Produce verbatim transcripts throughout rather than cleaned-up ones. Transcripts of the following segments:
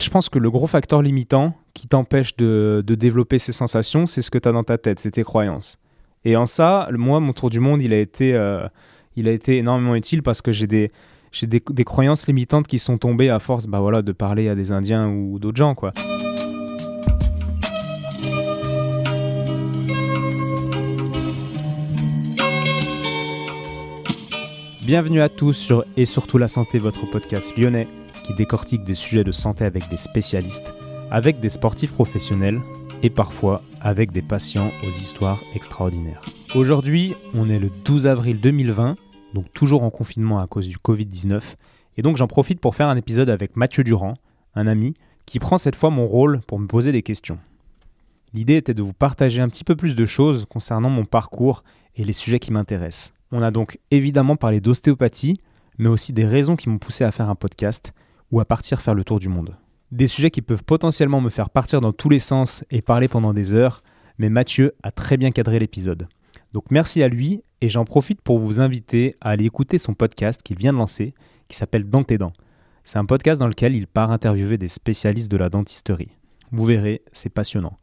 Je pense que le gros facteur limitant qui t'empêche de, de développer ces sensations, c'est ce que tu as dans ta tête, c'est tes croyances. Et en ça, moi, mon tour du monde, il a été, euh, il a été énormément utile parce que j'ai des, j'ai des, des croyances limitantes qui sont tombées à force bah voilà, de parler à des Indiens ou d'autres gens, quoi. Bienvenue à tous sur Et surtout la santé, votre podcast lyonnais qui décortique des sujets de santé avec des spécialistes, avec des sportifs professionnels et parfois avec des patients aux histoires extraordinaires. Aujourd'hui, on est le douze avril deux mille vingt, donc toujours en confinement à cause du covid dix-neuf, et donc j'en profite pour faire un épisode avec Mathieu Durand, un ami, qui prend cette fois mon rôle pour me poser des questions. L'idée était de vous partager un petit peu plus de choses concernant mon parcours et les sujets qui m'intéressent. On a donc évidemment parlé d'ostéopathie, mais aussi des raisons qui m'ont poussé à faire un podcast ou à partir faire le tour du monde. Des sujets qui peuvent potentiellement me faire partir dans tous les sens et parler pendant des heures, mais Mathieu a très bien cadré l'épisode. Donc merci à lui, et j'en profite pour vous inviter à aller écouter son podcast qu'il vient de lancer, qui s'appelle « Dents tes dents ». C'est un podcast dans lequel il part interviewer des spécialistes de la dentisterie. Vous verrez, c'est passionnant.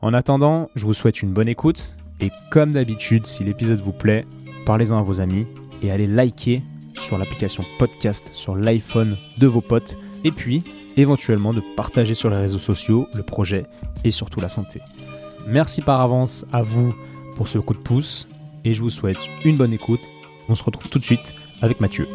En attendant, je vous souhaite une bonne écoute, et comme d'habitude, si l'épisode vous plaît, parlez-en à vos amis, et allez liker sur l'application podcast sur l'iPhone de vos potes, et puis éventuellement de partager sur les réseaux sociaux le projet et surtout la santé. Merci par avance à vous pour ce coup de pouce et je vous souhaite une bonne écoute. On se retrouve tout de suite avec Mathieu.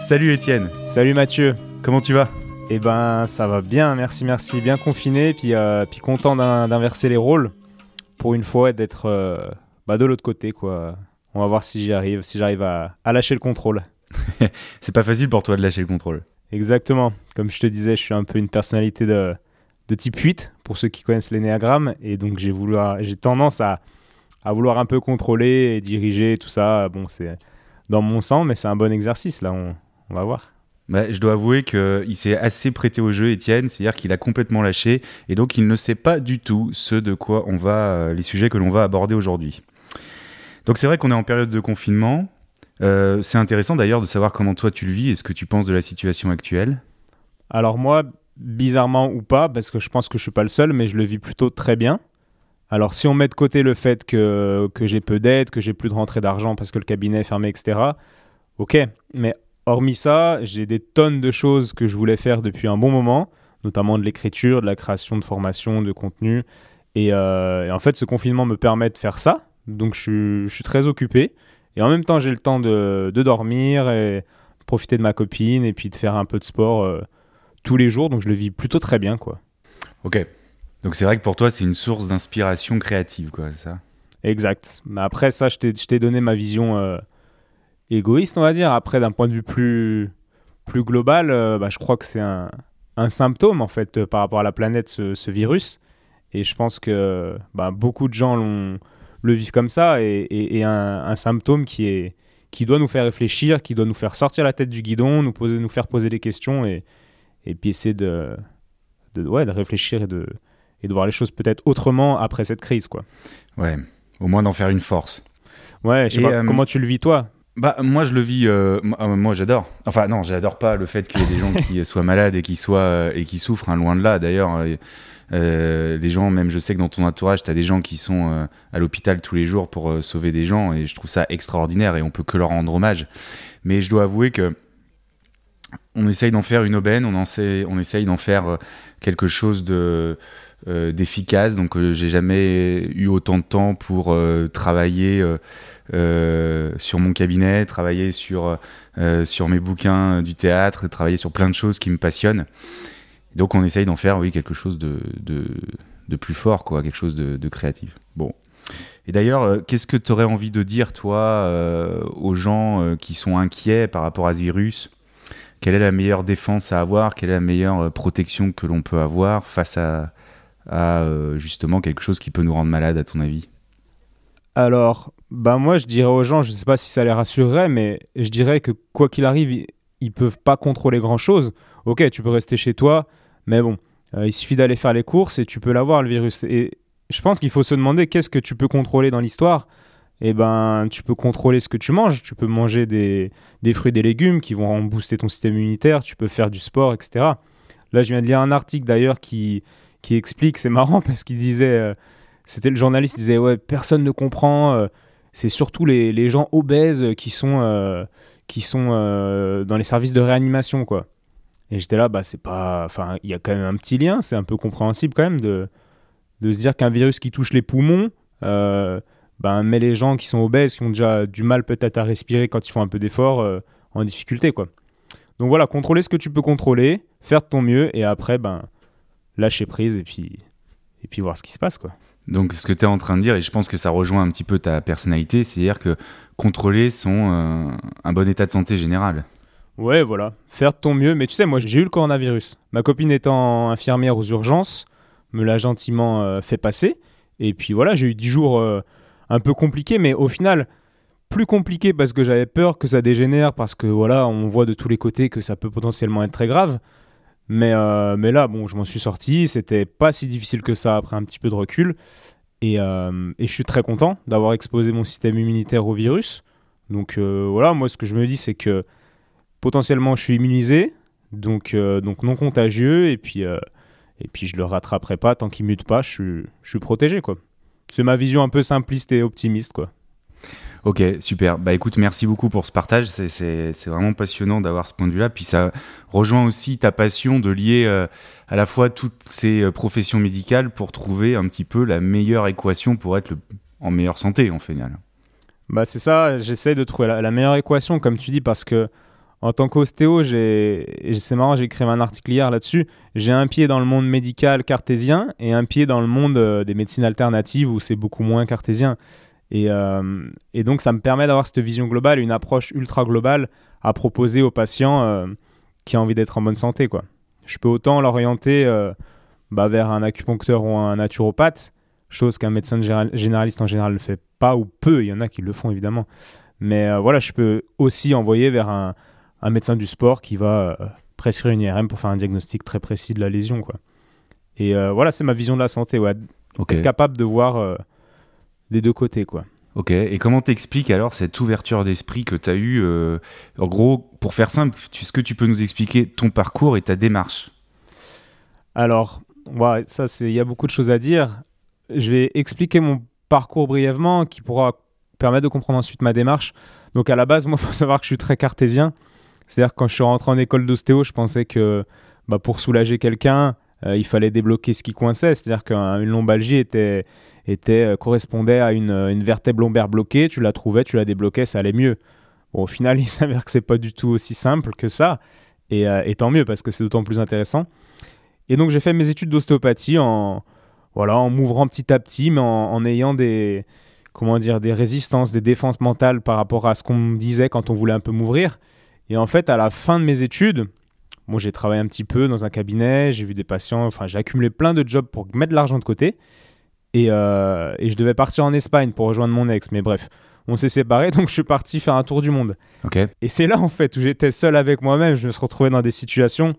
Salut Étienne. Salut Mathieu. Comment tu vas ? Eh ben ça va bien, merci, merci. Bien confiné, puis, euh, puis content d'in- d'inverser les rôles pour une fois et d'être euh, bah, de l'autre côté quoi. On va voir si j'y arrive, si j'arrive à, à lâcher le contrôle. C'est pas facile pour toi de lâcher le contrôle. Exactement. Comme je te disais, je suis un peu une personnalité de, de type huit, pour ceux qui connaissent l'ennéagramme. Et donc, j'ai, vouloir, j'ai tendance à, à vouloir un peu contrôler et diriger tout ça. Bon, c'est dans mon sang, mais c'est un bon exercice. Là, on, on va voir. Bah, je dois avouer qu'il s'est assez prêté au jeu, Étienne. C'est-à-dire qu'il a complètement lâché. Et donc, il ne sait pas du tout ce de quoi on va, les sujets que l'on va aborder aujourd'hui. Donc c'est vrai qu'on est en période de confinement, euh, c'est intéressant d'ailleurs de savoir comment toi tu le vis et ce que tu penses de la situation actuelle. Alors moi, bizarrement ou pas, parce que je pense que je ne suis pas le seul, mais je le vis plutôt très bien. Alors si on met de côté le fait que, que j'ai peu d'aide, que j'ai plus de rentrée d'argent parce que le cabinet est fermé, et cetera. Ok, mais hormis ça, j'ai des tonnes de choses que je voulais faire depuis un bon moment, notamment de l'écriture, de la création de formations, de contenu. Et, euh, et en fait, ce confinement me permet de faire ça. Donc je suis, je suis très occupé et en même temps j'ai le temps de, de dormir et profiter de ma copine et puis de faire un peu de sport euh, tous les jours, donc je le vis plutôt très bien quoi. Ok, donc c'est vrai que pour toi c'est une source d'inspiration créative quoi, c'est ça ? Exact, mais après ça je t'ai, je t'ai donné ma vision euh, égoïste on va dire, après d'un point de vue plus, plus global, euh, bah, je crois que c'est un, un symptôme en fait euh, par rapport à la planète ce, ce virus et je pense que bah, beaucoup de gens l'ont... le vivre comme ça est, est, est un, un symptôme qui, est, qui doit nous faire réfléchir, qui doit nous faire sortir la tête du guidon, nous, poser, nous faire poser des questions et, et puis essayer de, de, ouais, de réfléchir et de, et de voir les choses peut-être autrement après cette crise, quoi. Ouais, au moins d'en faire une force. Ouais, je sais et pas, euh... comment tu le vis toi ? Bah, moi, je le vis... Euh, moi, j'adore. Enfin, non, j'adore pas le fait qu'il y ait des gens qui soient malades et qui, soient, et qui souffrent, hein, loin de là, d'ailleurs... Euh, Euh, des gens, même je sais que dans ton entourage t'as des gens qui sont euh, à l'hôpital tous les jours pour euh, sauver des gens et je trouve ça extraordinaire et on peut que leur rendre hommage, mais je dois avouer que on essaye d'en faire une aubaine, on, en sait, on essaye d'en faire euh, quelque chose de, euh, d'efficace, donc euh, j'ai jamais eu autant de temps pour euh, travailler euh, euh, sur mon cabinet, travailler sur, euh, sur mes bouquins euh, du théâtre, travailler sur plein de choses qui me passionnent. Donc on essaye d'en faire oui, quelque chose de, de, de plus fort, quoi, quelque chose de, de créatif. Bon. Et d'ailleurs, euh, qu'est-ce que tu aurais envie de dire, toi, euh, aux gens euh, qui sont inquiets par rapport à ce virus ? Quelle est la meilleure défense à avoir ? Quelle est la meilleure euh, protection que l'on peut avoir face à, à euh, justement quelque chose qui peut nous rendre malade, à ton avis ? Alors, ben moi, je dirais aux gens, je ne sais pas si ça les rassurerait, mais je dirais que quoi qu'il arrive, ils ne peuvent pas contrôler grand-chose. Ok, tu peux rester chez toi, mais bon, euh, il suffit d'aller faire les courses et tu peux l'avoir, le virus. Et je pense qu'il faut se demander qu'est-ce que tu peux contrôler dans l'histoire. et ben, tu peux contrôler ce que tu manges. Tu peux manger des, des fruits, des légumes qui vont booster ton système immunitaire. Tu peux faire du sport, et cetera. Là, je viens de lire un article d'ailleurs qui, qui explique, c'est marrant parce qu'il disait, euh, c'était le journaliste qui disait, ouais, personne ne comprend, euh, c'est surtout les, les gens obèses qui sont, euh, qui sont euh, dans les services de réanimation, quoi. Et j'étais là, bah, c'est pas, enfin, il y a quand même un petit lien, c'est un peu compréhensible quand même de, de se dire qu'un virus qui touche les poumons, euh, ben, met les gens qui sont obèses, qui ont déjà du mal peut-être à respirer quand ils font un peu d'effort, euh, en difficulté, quoi. Donc voilà, contrôler ce que tu peux contrôler, faire de ton mieux et après, ben, lâcher prise et puis, et puis voir ce qui se passe, quoi. Donc ce que tu es en train de dire, et je pense que ça rejoint un petit peu ta personnalité, c'est-à-dire que contrôler son euh, un bon état de santé général. Ouais, voilà, faire de ton mieux. Mais tu sais, moi, j'ai eu le coronavirus. Ma copine étant infirmière aux urgences, me l'a gentiment euh, fait passer. Et puis voilà, j'ai eu dix jours euh, un peu compliqués, mais au final... plus compliqué parce que j'avais peur que ça dégénère, parce que voilà, on voit de tous les côtés que ça peut potentiellement être très grave. Mais, euh, mais là, bon, je m'en suis sorti, c'était pas si difficile que ça après un petit peu de recul. Et, euh, et je suis très content d'avoir exposé mon système immunitaire au virus. Donc euh, voilà, moi ce que je me dis, c'est que potentiellement je suis immunisé, donc, euh, donc non contagieux, et puis, euh, et puis je le rattraperai pas tant qu'il mute pas, je suis, je suis protégé, quoi. C'est ma vision un peu simpliste et optimiste, quoi. Ok, super. Bah écoute, merci beaucoup pour ce partage. C'est, c'est, c'est vraiment passionnant d'avoir ce point de vue-là. Puis ça rejoint aussi ta passion de lier euh, à la fois toutes ces professions médicales pour trouver un petit peu la meilleure équation pour être le, en meilleure santé, en final. Bah c'est ça, j'essaie de trouver la, la meilleure équation, comme tu dis, parce que en tant qu'ostéo, j'ai, c'est marrant, j'ai écrit un article hier là-dessus. J'ai un pied dans le monde médical cartésien et un pied dans le monde euh, des médecines alternatives où c'est beaucoup moins cartésien. Et, euh, et donc ça me permet d'avoir cette vision globale, une approche ultra globale à proposer aux patients euh, qui ont envie d'être en bonne santé, quoi. Je peux autant l'orienter euh, bah, vers un acupuncteur ou un naturopathe, chose qu'un médecin généraliste en général ne fait pas ou peu, il y en a qui le font évidemment, mais euh, voilà, je peux aussi envoyer vers un, un médecin du sport qui va euh, prescrire une I R M pour faire un diagnostic très précis de la lésion, quoi. Et euh, voilà, c'est ma vision de la santé, ouais. Okay. Être capable de voir euh, des deux côtés, quoi. Ok, et comment t'expliques alors cette ouverture d'esprit que t'as eue euh, en gros, pour faire simple, est-ce que tu peux nous expliquer ton parcours et ta démarche? Alors, ouais, ça, il y a beaucoup de choses à dire. Je vais expliquer mon parcours brièvement, qui pourra permettre de comprendre ensuite ma démarche. Donc à la base, moi, il faut savoir que je suis très cartésien. C'est-à-dire que quand je suis rentré en école d'ostéo, je pensais que bah, pour soulager quelqu'un, euh, il fallait débloquer ce qui coinçait. C'est-à-dire qu'une lombalgie était... Était, euh, correspondait à une, une vertèbre lombaire bloquée, tu la trouvais, tu la débloquais, ça allait mieux. Bon, au final, il s'avère que c'est pas du tout aussi simple que ça, et, euh, et tant mieux, parce que c'est d'autant plus intéressant. Et donc, j'ai fait mes études d'ostéopathie en, voilà, en m'ouvrant petit à petit, mais en, en ayant des, comment dire, des résistances, des défenses mentales par rapport à ce qu'on me disait quand on voulait un peu m'ouvrir. Et en fait, à la fin de mes études, moi, j'ai travaillé un petit peu dans un cabinet, j'ai vu des patients, enfin, j'ai accumulé plein de jobs pour mettre de l'argent de côté. Et, euh, et je devais partir en Espagne pour rejoindre mon ex, mais bref, on s'est séparés, donc je suis parti faire un tour du monde. Okay. Et c'est là en fait où j'étais seul avec moi-même, je me suis retrouvé dans des situations,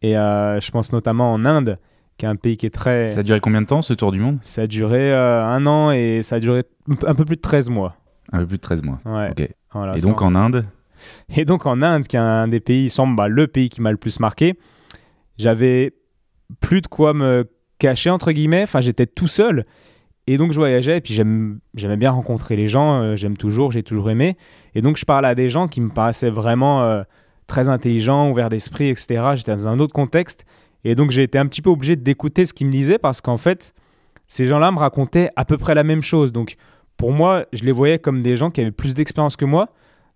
et euh, je pense notamment en Inde, qui est un pays qui est très... Ça a duré combien de temps ce tour du monde? Ça a duré euh, un an et ça a duré un peu plus de treize mois. Un peu plus de treize mois, ouais. Ok. Voilà, et donc sans... en Inde Et donc en Inde, qui est un des pays, semble bah, le pays qui m'a le plus marqué, j'avais plus de quoi me... caché entre guillemets, enfin j'étais tout seul et donc je voyageais et puis j'aime, j'aimais bien rencontrer les gens, euh, j'aime toujours, j'ai toujours aimé et donc je parlais à des gens qui me paraissaient vraiment euh, très intelligents, ouverts d'esprit, et cetera. J'étais dans un autre contexte et donc j'ai été un petit peu obligé d'écouter ce qu'ils me disaient parce qu'en fait ces gens-là me racontaient à peu près la même chose, donc pour moi je les voyais comme des gens qui avaient plus d'expérience que moi,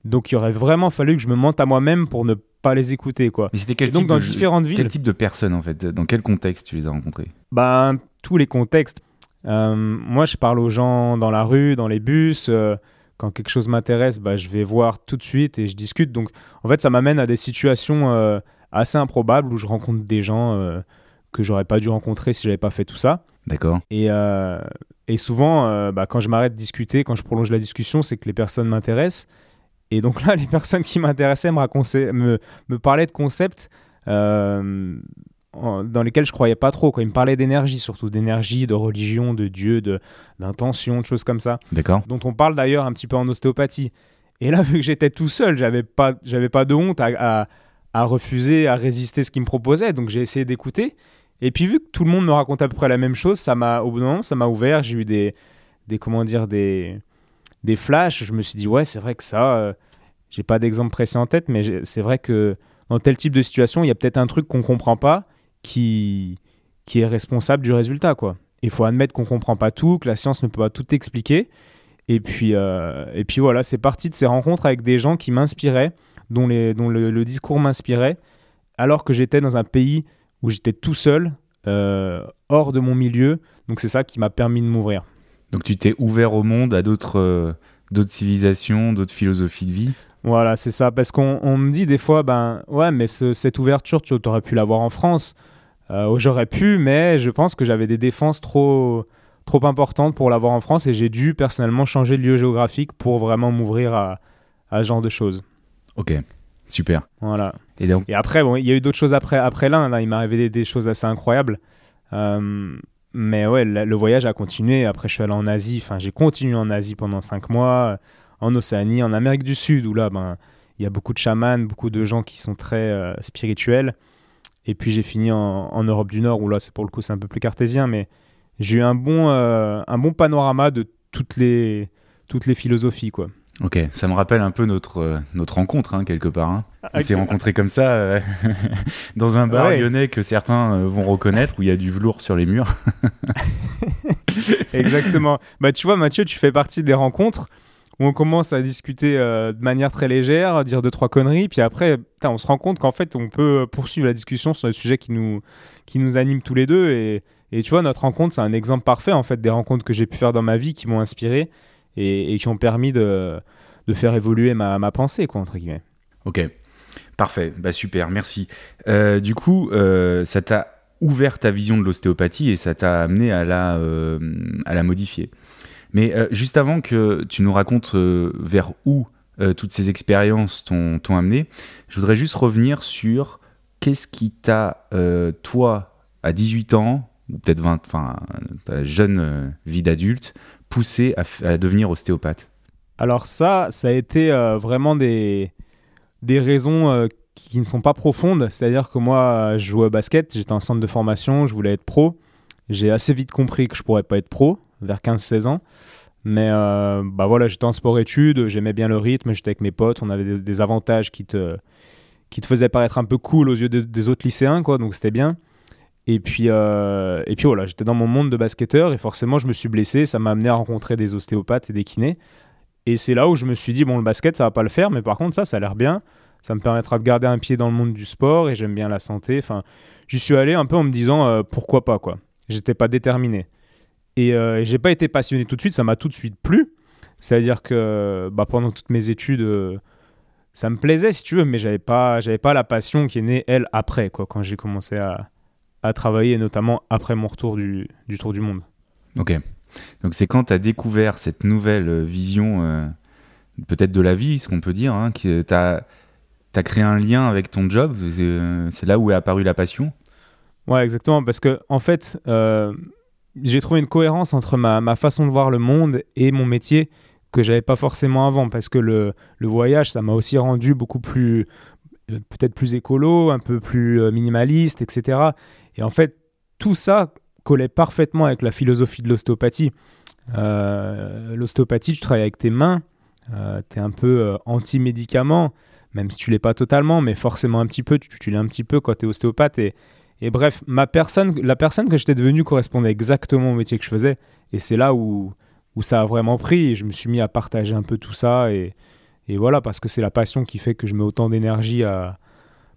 donc il aurait vraiment fallu que je me mente à moi-même pour ne pas les écouter, quoi. Mais c'était quel, donc, type, dans de, différentes villes, quel type de personnes en fait? Dans quel contexte tu les as rencontrés? Ben, tous les contextes. Euh, moi, je parle aux gens dans la rue, dans les bus. Euh, quand quelque chose m'intéresse, bah, je vais voir tout de suite et je discute. Donc, en fait, ça m'amène à des situations euh, assez improbables où je rencontre des gens euh, que j'aurais pas dû rencontrer si j'avais pas fait tout ça. D'accord. Et, euh, et souvent, euh, bah, quand je m'arrête de discuter, quand je prolonge la discussion, c'est que les personnes m'intéressent. Et donc là, les personnes qui m'intéressaient me, me, me parlaient de concepts euh, en, dans lesquels je croyais pas trop, quoi. Il me parlait d'énergie, surtout d'énergie, de religion, de Dieu, de, d'intention, de choses comme ça. D'accord. Dont on parle d'ailleurs un petit peu en ostéopathie. Et là, vu que j'étais tout seul, j'avais pas, j'avais pas de honte à, à, à refuser, à résister ce qu'il me proposait. Donc j'ai essayé d'écouter. Et puis vu que tout le monde me racontait à peu près la même chose, ça m'a, au bout d'un moment, ça m'a ouvert. J'ai eu des, des comment dire, des, des flashs. Je me suis dit, ouais, c'est vrai que ça, euh, j'ai pas d'exemple précis en tête, mais j'ai, c'est vrai que dans tel type de situation, il y a peut-être un truc qu'on comprend pas qui, qui est responsable du résultat, quoi. Il faut admettre qu'on comprend pas tout, que la science ne peut pas tout expliquer. Et puis, euh, et puis voilà, c'est parti de ces rencontres avec des gens qui m'inspiraient, dont, les, dont le, le discours m'inspirait, alors que j'étais dans un pays où j'étais tout seul, euh, hors de mon milieu. Donc c'est ça qui m'a permis de m'ouvrir. Donc tu t'es ouvert au monde, à d'autres, euh, d'autres civilisations, d'autres philosophies de vie. Voilà, c'est ça. Parce qu'on on me dit des fois, ben ouais, mais ce, cette ouverture, tu aurais pu l'avoir en France. Euh, j'aurais pu, mais je pense que j'avais des défenses trop... trop importante pour l'avoir en France, et j'ai dû personnellement changer de lieu géographique pour vraiment m'ouvrir à, à ce genre de choses. Ok, super. Voilà. Et, donc... et après, bon, il y a eu d'autres choses après, après l'Inde, hein. Il m'est arrivé des, des choses assez incroyables. Euh, mais ouais, le, le voyage a continué. Après, je suis allé en Asie. Enfin, j'ai continué en Asie pendant cinq mois, en Océanie, en Amérique du Sud, où là, ben, il y a beaucoup de chamans, beaucoup de gens qui sont très euh, spirituels. Et puis, j'ai fini en, en Europe du Nord, où là, c'est pour le coup, c'est un peu plus cartésien, mais j'ai eu un bon, euh, un bon panorama de toutes les, toutes les philosophies, quoi. Ok, ça me rappelle un peu notre, euh, notre rencontre, hein, quelque part. Hein. On okay. s'est rencontrés comme ça, euh, dans un bar ouais. lyonnais que certains euh, vont reconnaître, où il y a du velours sur les murs. Exactement. Bah, tu vois, Mathieu, tu fais partie des rencontres où on commence à discuter euh, de manière très légère, dire deux, trois conneries, puis après, tain, on se rend compte qu'en fait, on peut poursuivre la discussion sur des sujets qui nous, qui nous animent tous les deux, et... Et tu vois, notre rencontre, c'est un exemple parfait, en fait, des rencontres que j'ai pu faire dans ma vie qui m'ont inspiré et, et qui ont permis de, de faire évoluer ma, ma pensée, quoi, entre guillemets. Ok, parfait. Bah, super, merci. Euh, du coup, euh, ça t'a ouvert ta vision de l'ostéopathie et ça t'a amené à la, euh, à la modifier. Mais euh, juste avant que tu nous racontes euh, vers où euh, toutes ces expériences t'ont, t'ont amené, je voudrais juste revenir sur qu'est-ce qui t'a, euh, toi, à dix-huit ans, peut-être vingt, enfin, ta jeune euh, vie d'adulte, poussée à, f- à devenir ostéopathe? Alors ça, ça a été euh, vraiment des, des raisons euh, qui ne sont pas profondes. C'est-à-dire que moi, je jouais au basket, j'étais en centre de formation, je voulais être pro. J'ai assez vite compris que je ne pourrais pas être pro, vers quinze seize ans. Mais euh, bah voilà, j'étais en sport-études, j'aimais bien le rythme, j'étais avec mes potes, on avait des, des avantages qui te, qui te faisaient paraître un peu cool aux yeux de, des autres lycéens, quoi, donc c'était bien. Et puis, euh, et puis voilà, j'étais dans mon monde de basketteur et forcément je me suis blessé, ça m'a amené à rencontrer des ostéopathes et des kinés. Et c'est là où je me suis dit, bon, le basket ça va pas le faire, mais par contre ça, ça a l'air bien, ça me permettra de garder un pied dans le monde du sport et j'aime bien la santé. Enfin, j'y suis allé un peu en me disant euh, pourquoi pas, quoi. J'étais pas déterminé. Et euh, j'ai pas été passionné tout de suite, ça m'a tout de suite plu. C'est-à-dire que bah, pendant toutes mes études, euh, ça me plaisait si tu veux, mais j'avais pas, j'avais pas la passion qui est née, elle, après, quoi, quand j'ai commencé à. à travailler, notamment après mon retour du, du Tour du Monde. Ok. Donc, c'est quand tu as découvert cette nouvelle vision, euh, peut-être de la vie, ce qu'on peut dire, hein, que tu as créé un lien avec ton job, c'est, c'est là où est apparue la passion? Ouais, exactement, parce que, en fait, euh, j'ai trouvé une cohérence entre ma, ma façon de voir le monde et mon métier que je n'avais pas forcément avant, parce que le, le voyage, ça m'a aussi rendu beaucoup plus, peut-être plus écolo, un peu plus minimaliste, et cetera. Et en fait, tout ça collait parfaitement avec la philosophie de l'ostéopathie. Euh, l'ostéopathie, tu travailles avec tes mains, euh, tu es un peu euh, anti-médicament, même si tu ne l'es pas totalement, mais forcément un petit peu, tu, tu l'es un petit peu quand tu es ostéopathe. Et, et bref, ma personne, la personne que j'étais devenue correspondait exactement au métier que je faisais. Et c'est là où, où ça a vraiment pris. Et je me suis mis à partager un peu tout ça. Et, et voilà, parce que c'est la passion qui fait que je mets autant d'énergie à...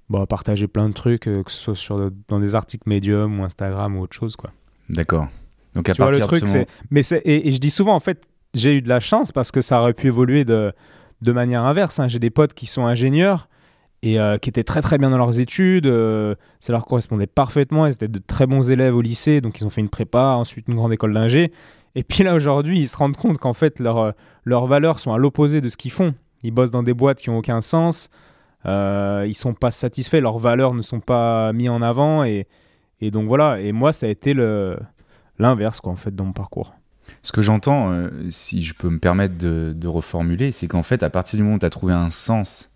Bah, partager plein de trucs, euh, que ce soit sur le, dans des articles Medium ou Instagram ou autre chose, quoi. D'accord. Donc à tu partir vois, le truc, de ce moment... c'est... Mais c'est... Et, et je dis souvent, en fait, j'ai eu de la chance parce que ça aurait pu évoluer de, de manière inverse, hein. J'ai des potes qui sont ingénieurs et euh, qui étaient très très bien dans leurs études, euh, ça leur correspondait parfaitement, ils étaient de très bons élèves au lycée, donc ils ont fait une prépa, ensuite une grande école d'ingé. Et puis là, aujourd'hui, ils se rendent compte qu'en fait, leur, leurs valeurs sont à l'opposé de ce qu'ils font. Ils bossent dans des boîtes qui n'ont aucun sens. Euh, ils ne sont pas satisfaits, leurs valeurs ne sont pas mises en avant et, Et donc voilà, et moi ça a été le, l'inverse quoi en fait dans mon parcours. Ce que j'entends, euh, si je peux me permettre de, de reformuler, c'est qu'en fait à partir du moment où tu as trouvé un sens,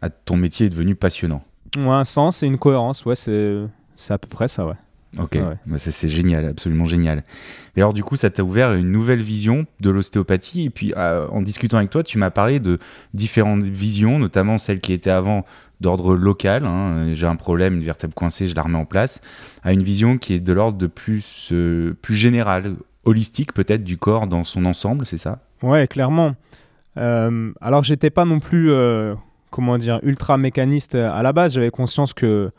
à ton métier est devenu passionnant. Ouais, un sens et une cohérence, ouais, c'est, c'est à peu près ça, ouais. Ok, ouais. Bah ça c'est génial, absolument génial. Et alors du coup, ça t'a ouvert une nouvelle vision de l'ostéopathie. Et puis euh, en discutant avec toi, tu m'as parlé de différentes visions, notamment celle qui était avant d'ordre local. Hein, j'ai un problème, une vertèbre coincée, je la remets en place. À une vision qui est de l'ordre de plus, euh, plus général, holistique peut-être du corps dans son ensemble, c'est ça ? Ouais, clairement. Euh, alors j'étais pas non plus, euh, comment dire, ultra mécaniste à la base. J'avais conscience que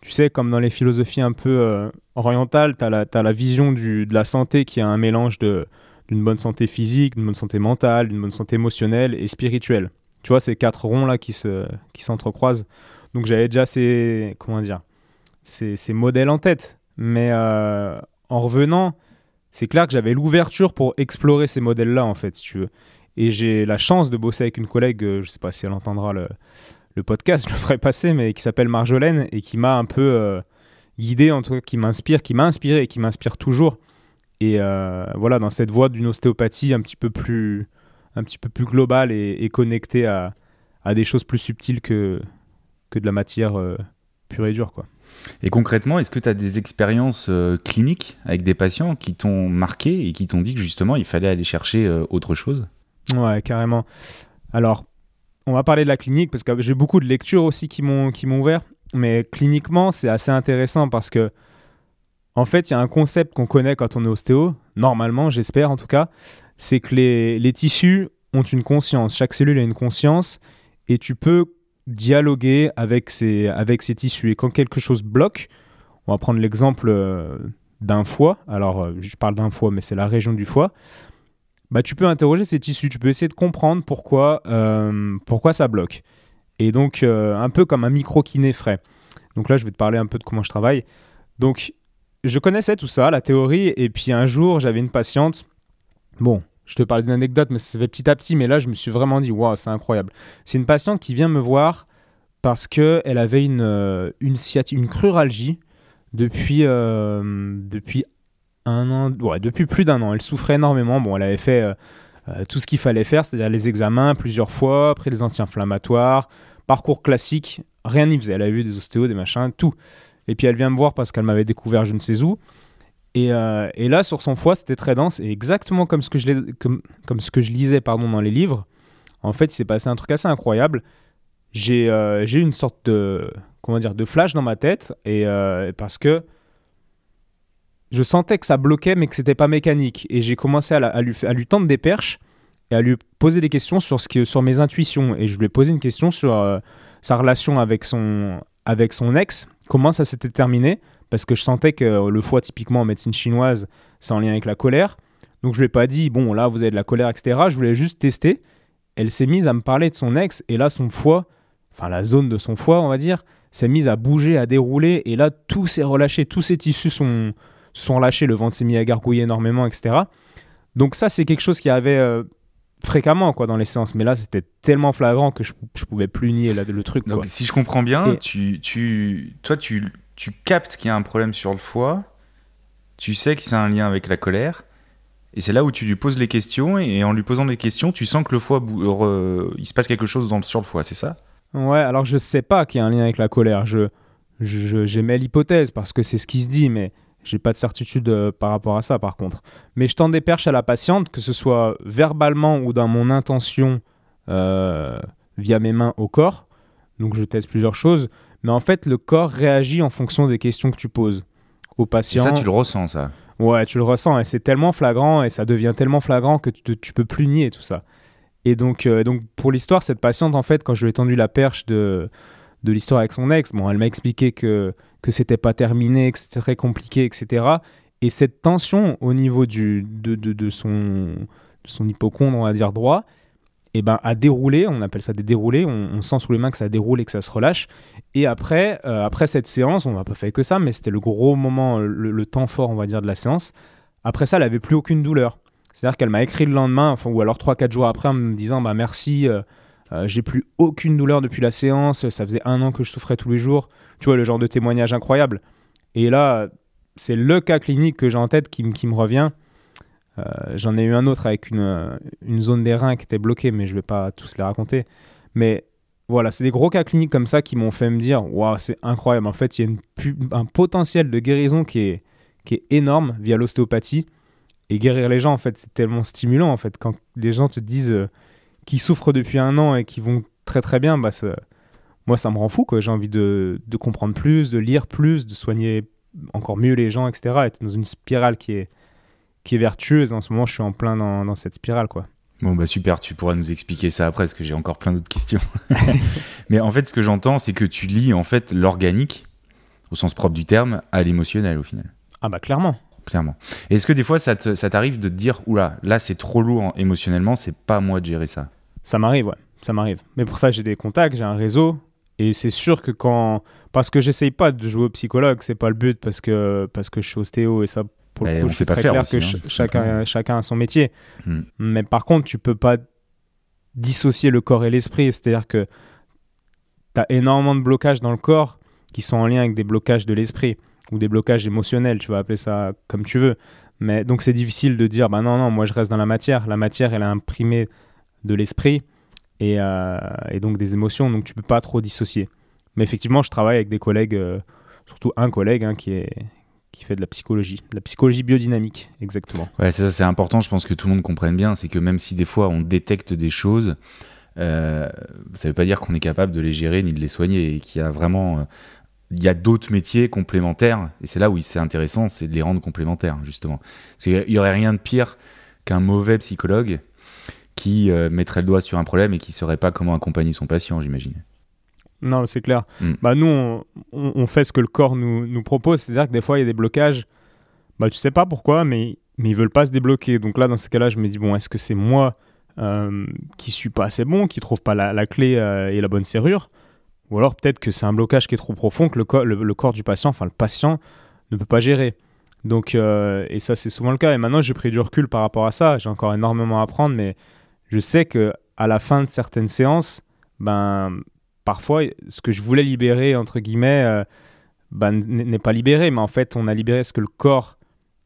tu sais, comme dans les philosophies un peu euh, orientales, tu as la, t'as la vision du, de la santé qui est un mélange de, d'une bonne santé physique, d'une bonne santé mentale, d'une bonne santé émotionnelle et spirituelle. Tu vois, ces quatre ronds-là qui, se, qui s'entrecroisent. Donc, j'avais déjà ces, comment dire, ces, ces modèles en tête. Mais euh, en revenant, c'est clair que j'avais l'ouverture pour explorer ces modèles-là, en fait, si tu veux. Et j'ai la chance de bosser avec une collègue, euh, je ne sais pas si elle entendra le... le podcast, je le ferai passer, mais qui s'appelle Marjolaine et qui m'a un peu euh, guidé, en tout cas, qui m'inspire, qui m'a inspiré et qui m'inspire toujours. Et euh, voilà, dans cette voie d'une ostéopathie un petit peu plus, un petit peu plus globale et, et connectée à, à des choses plus subtiles que, que de la matière euh, pure et dure, quoi. Et concrètement, est-ce que tu as des expériences euh, cliniques avec des patients qui t'ont marqué et qui t'ont dit que justement, il fallait aller chercher euh, autre chose ? Ouais, carrément. Alors, on va parler de la clinique parce que j'ai beaucoup de lectures aussi qui m'ont, qui m'ont ouvert. Mais cliniquement, c'est assez intéressant parce que, en fait, il y a un concept qu'on connaît quand on est ostéo, normalement, j'espère en tout cas, c'est que les, les tissus ont une conscience. Chaque cellule a une conscience et tu peux dialoguer avec ces, avec ces tissus. Et quand quelque chose bloque, on va prendre l'exemple d'un foie. Alors, je parle d'un foie, mais c'est la région du foie. Bah, tu peux interroger ces tissus, tu peux essayer de comprendre pourquoi, euh, pourquoi ça bloque. Et donc, euh, un peu comme un micro-kiné frais. Donc là, je vais te parler un peu de comment je travaille. Donc, je connaissais tout ça, la théorie, et puis un jour, j'avais une patiente. Bon, je te parle d'une anecdote, mais ça se fait petit à petit, mais là, je me suis vraiment dit, waouh, c'est incroyable. C'est une patiente qui vient me voir parce qu'elle avait une, une, sciatique, une cruralgie depuis... Euh, depuis Un an, ouais, depuis plus d'un an, elle souffrait énormément. Bon, elle avait fait euh, euh, tout ce qu'il fallait faire, c'est-à-dire les examens plusieurs fois, pris les anti-inflammatoires, parcours classique, rien n'y faisait. Elle avait vu des ostéos, des machins, tout. Et puis elle vient me voir parce qu'elle m'avait découvert je ne sais où. Et, euh, et là, sur son foie, c'était très dense. Et exactement comme ce que je, comme, comme ce que je lisais pardon, dans les livres, en fait, il s'est passé un truc assez incroyable. J'ai eu euh, une sorte de, comment dire, de flash dans ma tête et, euh, parce que je sentais que ça bloquait, mais que c'était pas mécanique. Et j'ai commencé à, la, à, lui, à lui tendre des perches et à lui poser des questions sur, ce qui, sur mes intuitions. Et je lui ai posé une question sur euh, sa relation avec son, avec son ex, comment ça s'était terminé, parce que je sentais que euh, le foie, typiquement en médecine chinoise, c'est en lien avec la colère. Donc je lui ai pas dit, bon, là, vous avez de la colère, et cetera. Je voulais juste tester. Elle s'est mise à me parler de son ex. Et là, son foie, enfin la zone de son foie, on va dire, s'est mise à bouger, à dérouler. Et là, tout s'est relâché. Tous ses tissus sont... sont relâchés, le ventre s'est mis à gargouiller énormément, et cetera. Donc ça, c'est quelque chose qui avait euh, fréquemment quoi, dans les séances. Mais là, c'était tellement flagrant que je ne pouvais plus nier là, le truc. Donc quoi. Si je comprends bien, et... tu, tu, toi, tu, tu captes qu'il y a un problème sur le foie, tu sais que c'est un lien avec la colère, et c'est là où tu lui poses les questions, et, et en lui posant les questions, tu sens que le foie, bou- re, il se passe quelque chose dans le, sur le foie, c'est ça ? Ouais, alors je ne sais pas qu'il y a un lien avec la colère. Je, je, j'aimais l'hypothèse parce que c'est ce qui se dit, mais... J'ai pas de certitude euh, par rapport à ça, par contre. Mais je tends des perches à la patiente, que ce soit verbalement ou dans mon intention euh, via mes mains au corps. Donc, je teste plusieurs choses. Mais en fait, le corps réagit en fonction des questions que tu poses au patient. Et ça, tu le ressens, ça ? Ouais, tu le ressens. Et c'est tellement flagrant et ça devient tellement flagrant que tu, te, tu peux plus nier tout ça. Et donc, euh, donc, pour l'histoire, cette patiente, en fait, quand je lui ai tendu la perche de... de l'histoire avec son ex, bon, elle m'a expliqué que, que c'était pas terminé, que c'était très compliqué, et cetera. Et cette tension au niveau du, de, de, de, son, de son hypocondre, on va dire droit, eh ben, a déroulé, on appelle ça des déroulés, on, on sent sous les mains que ça déroule et que ça se relâche. Et après, euh, après cette séance, on n'a pas fait que ça, mais c'était le gros moment, le, le temps fort, on va dire, de la séance. Après ça, elle n'avait plus aucune douleur. C'est-à-dire qu'elle m'a écrit le lendemain, enfin, ou alors trois quatre jours après, en me disant bah, « merci euh, ». Euh, j'ai plus aucune douleur depuis la séance, ça faisait un an que je souffrais tous les jours. Tu vois, le genre de témoignage incroyable. Et là, c'est le cas clinique que j'ai en tête qui, qui me revient. Euh, j'en ai eu un autre avec une, une zone des reins qui était bloquée, mais je ne vais pas tous les raconter. Mais voilà, c'est des gros cas cliniques comme ça qui m'ont fait me dire waouh, c'est incroyable. En fait, il y a une pub, un potentiel de guérison qui est, qui est énorme via l'ostéopathie. Et guérir les gens, en fait, c'est tellement stimulant. En fait, quand les gens te disent euh, qu'ils souffrent depuis un an et qu'ils vont très très bien, bah, ça, moi, ça me rend fou, quoi. J'ai envie de, de comprendre plus, de lire plus, de soigner encore mieux les gens, et cetera. Et t'es dans une spirale qui est, qui est vertueuse. En ce moment, je suis en plein dans, dans cette spirale, quoi. Bon, bah super, tu pourras nous expliquer ça après, parce que j'ai encore plein d'autres questions. Mais en fait, ce que j'entends, c'est que tu lies, en fait, l'organique, au sens propre du terme, à l'émotionnel, au final. Ah bah, clairement. Clairement. Est-ce que des fois, ça, te, ça t'arrive de te dire « Oula, là, c'est trop lourd hein, émotionnellement, c'est pas à moi de gérer ça ». Ça m'arrive, ouais. Ça m'arrive. Mais pour ça, j'ai des contacts, j'ai un réseau. Et c'est sûr que quand... Parce que j'essaye pas de jouer au psychologue, c'est pas le but, parce que, parce que je suis ostéo et ça, pour le bah, coup, je suis très clair aussi, que ch- hein, chacun, chacun a son métier. Hmm. Mais par contre, tu peux pas dissocier le corps et l'esprit. C'est-à-dire que t'as énormément de blocages dans le corps qui sont en lien avec des blocages de l'esprit. Ou des blocages émotionnels, tu vas appeler ça comme tu veux. Mais donc c'est difficile de dire, bah non, non, moi je reste dans la matière. La matière, elle a imprimé de l'esprit et, euh, et donc des émotions, donc tu peux pas trop dissocier. Mais effectivement, je travaille avec des collègues, euh, surtout un collègue hein, qui, est, qui fait de la psychologie, de la psychologie biodynamique, exactement. Ouais, c'est ça, c'est important, je pense que tout le monde comprenne bien, c'est que même si des fois on détecte des choses, euh, ça veut pas dire qu'on est capable de les gérer ni de les soigner et qu'il y a vraiment... Euh, Il y a d'autres métiers complémentaires, et c'est là où c'est intéressant, c'est de les rendre complémentaires, justement. Parce qu'il n'y aurait rien de pire qu'un mauvais psychologue qui euh, mettrait le doigt sur un problème et qui ne saurait pas comment accompagner son patient, j'imagine. Non, c'est clair. Mm. Bah, nous, on, on, on fait ce que le corps nous, nous propose, c'est-à-dire que des fois, il y a des blocages, bah, tu ne sais pas pourquoi, mais, mais ils ne veulent pas se débloquer. Donc là, dans ces cas-là, je me dis, bon, est-ce que c'est moi euh, qui ne suis pas assez bon, qui ne trouve pas la, la clé euh, et la bonne serrure ? Ou alors peut-être que c'est un blocage qui est trop profond que le, co- le, le corps du patient, enfin le patient, ne peut pas gérer. Donc, euh, et ça, c'est souvent le cas. Et maintenant, j'ai pris du recul par rapport à ça. J'ai encore énormément à apprendre, mais je sais qu'à la fin de certaines séances, ben, parfois, ce que je voulais libérer, entre guillemets, euh, ben, n'est pas libéré. Mais en fait, on a libéré ce que le corps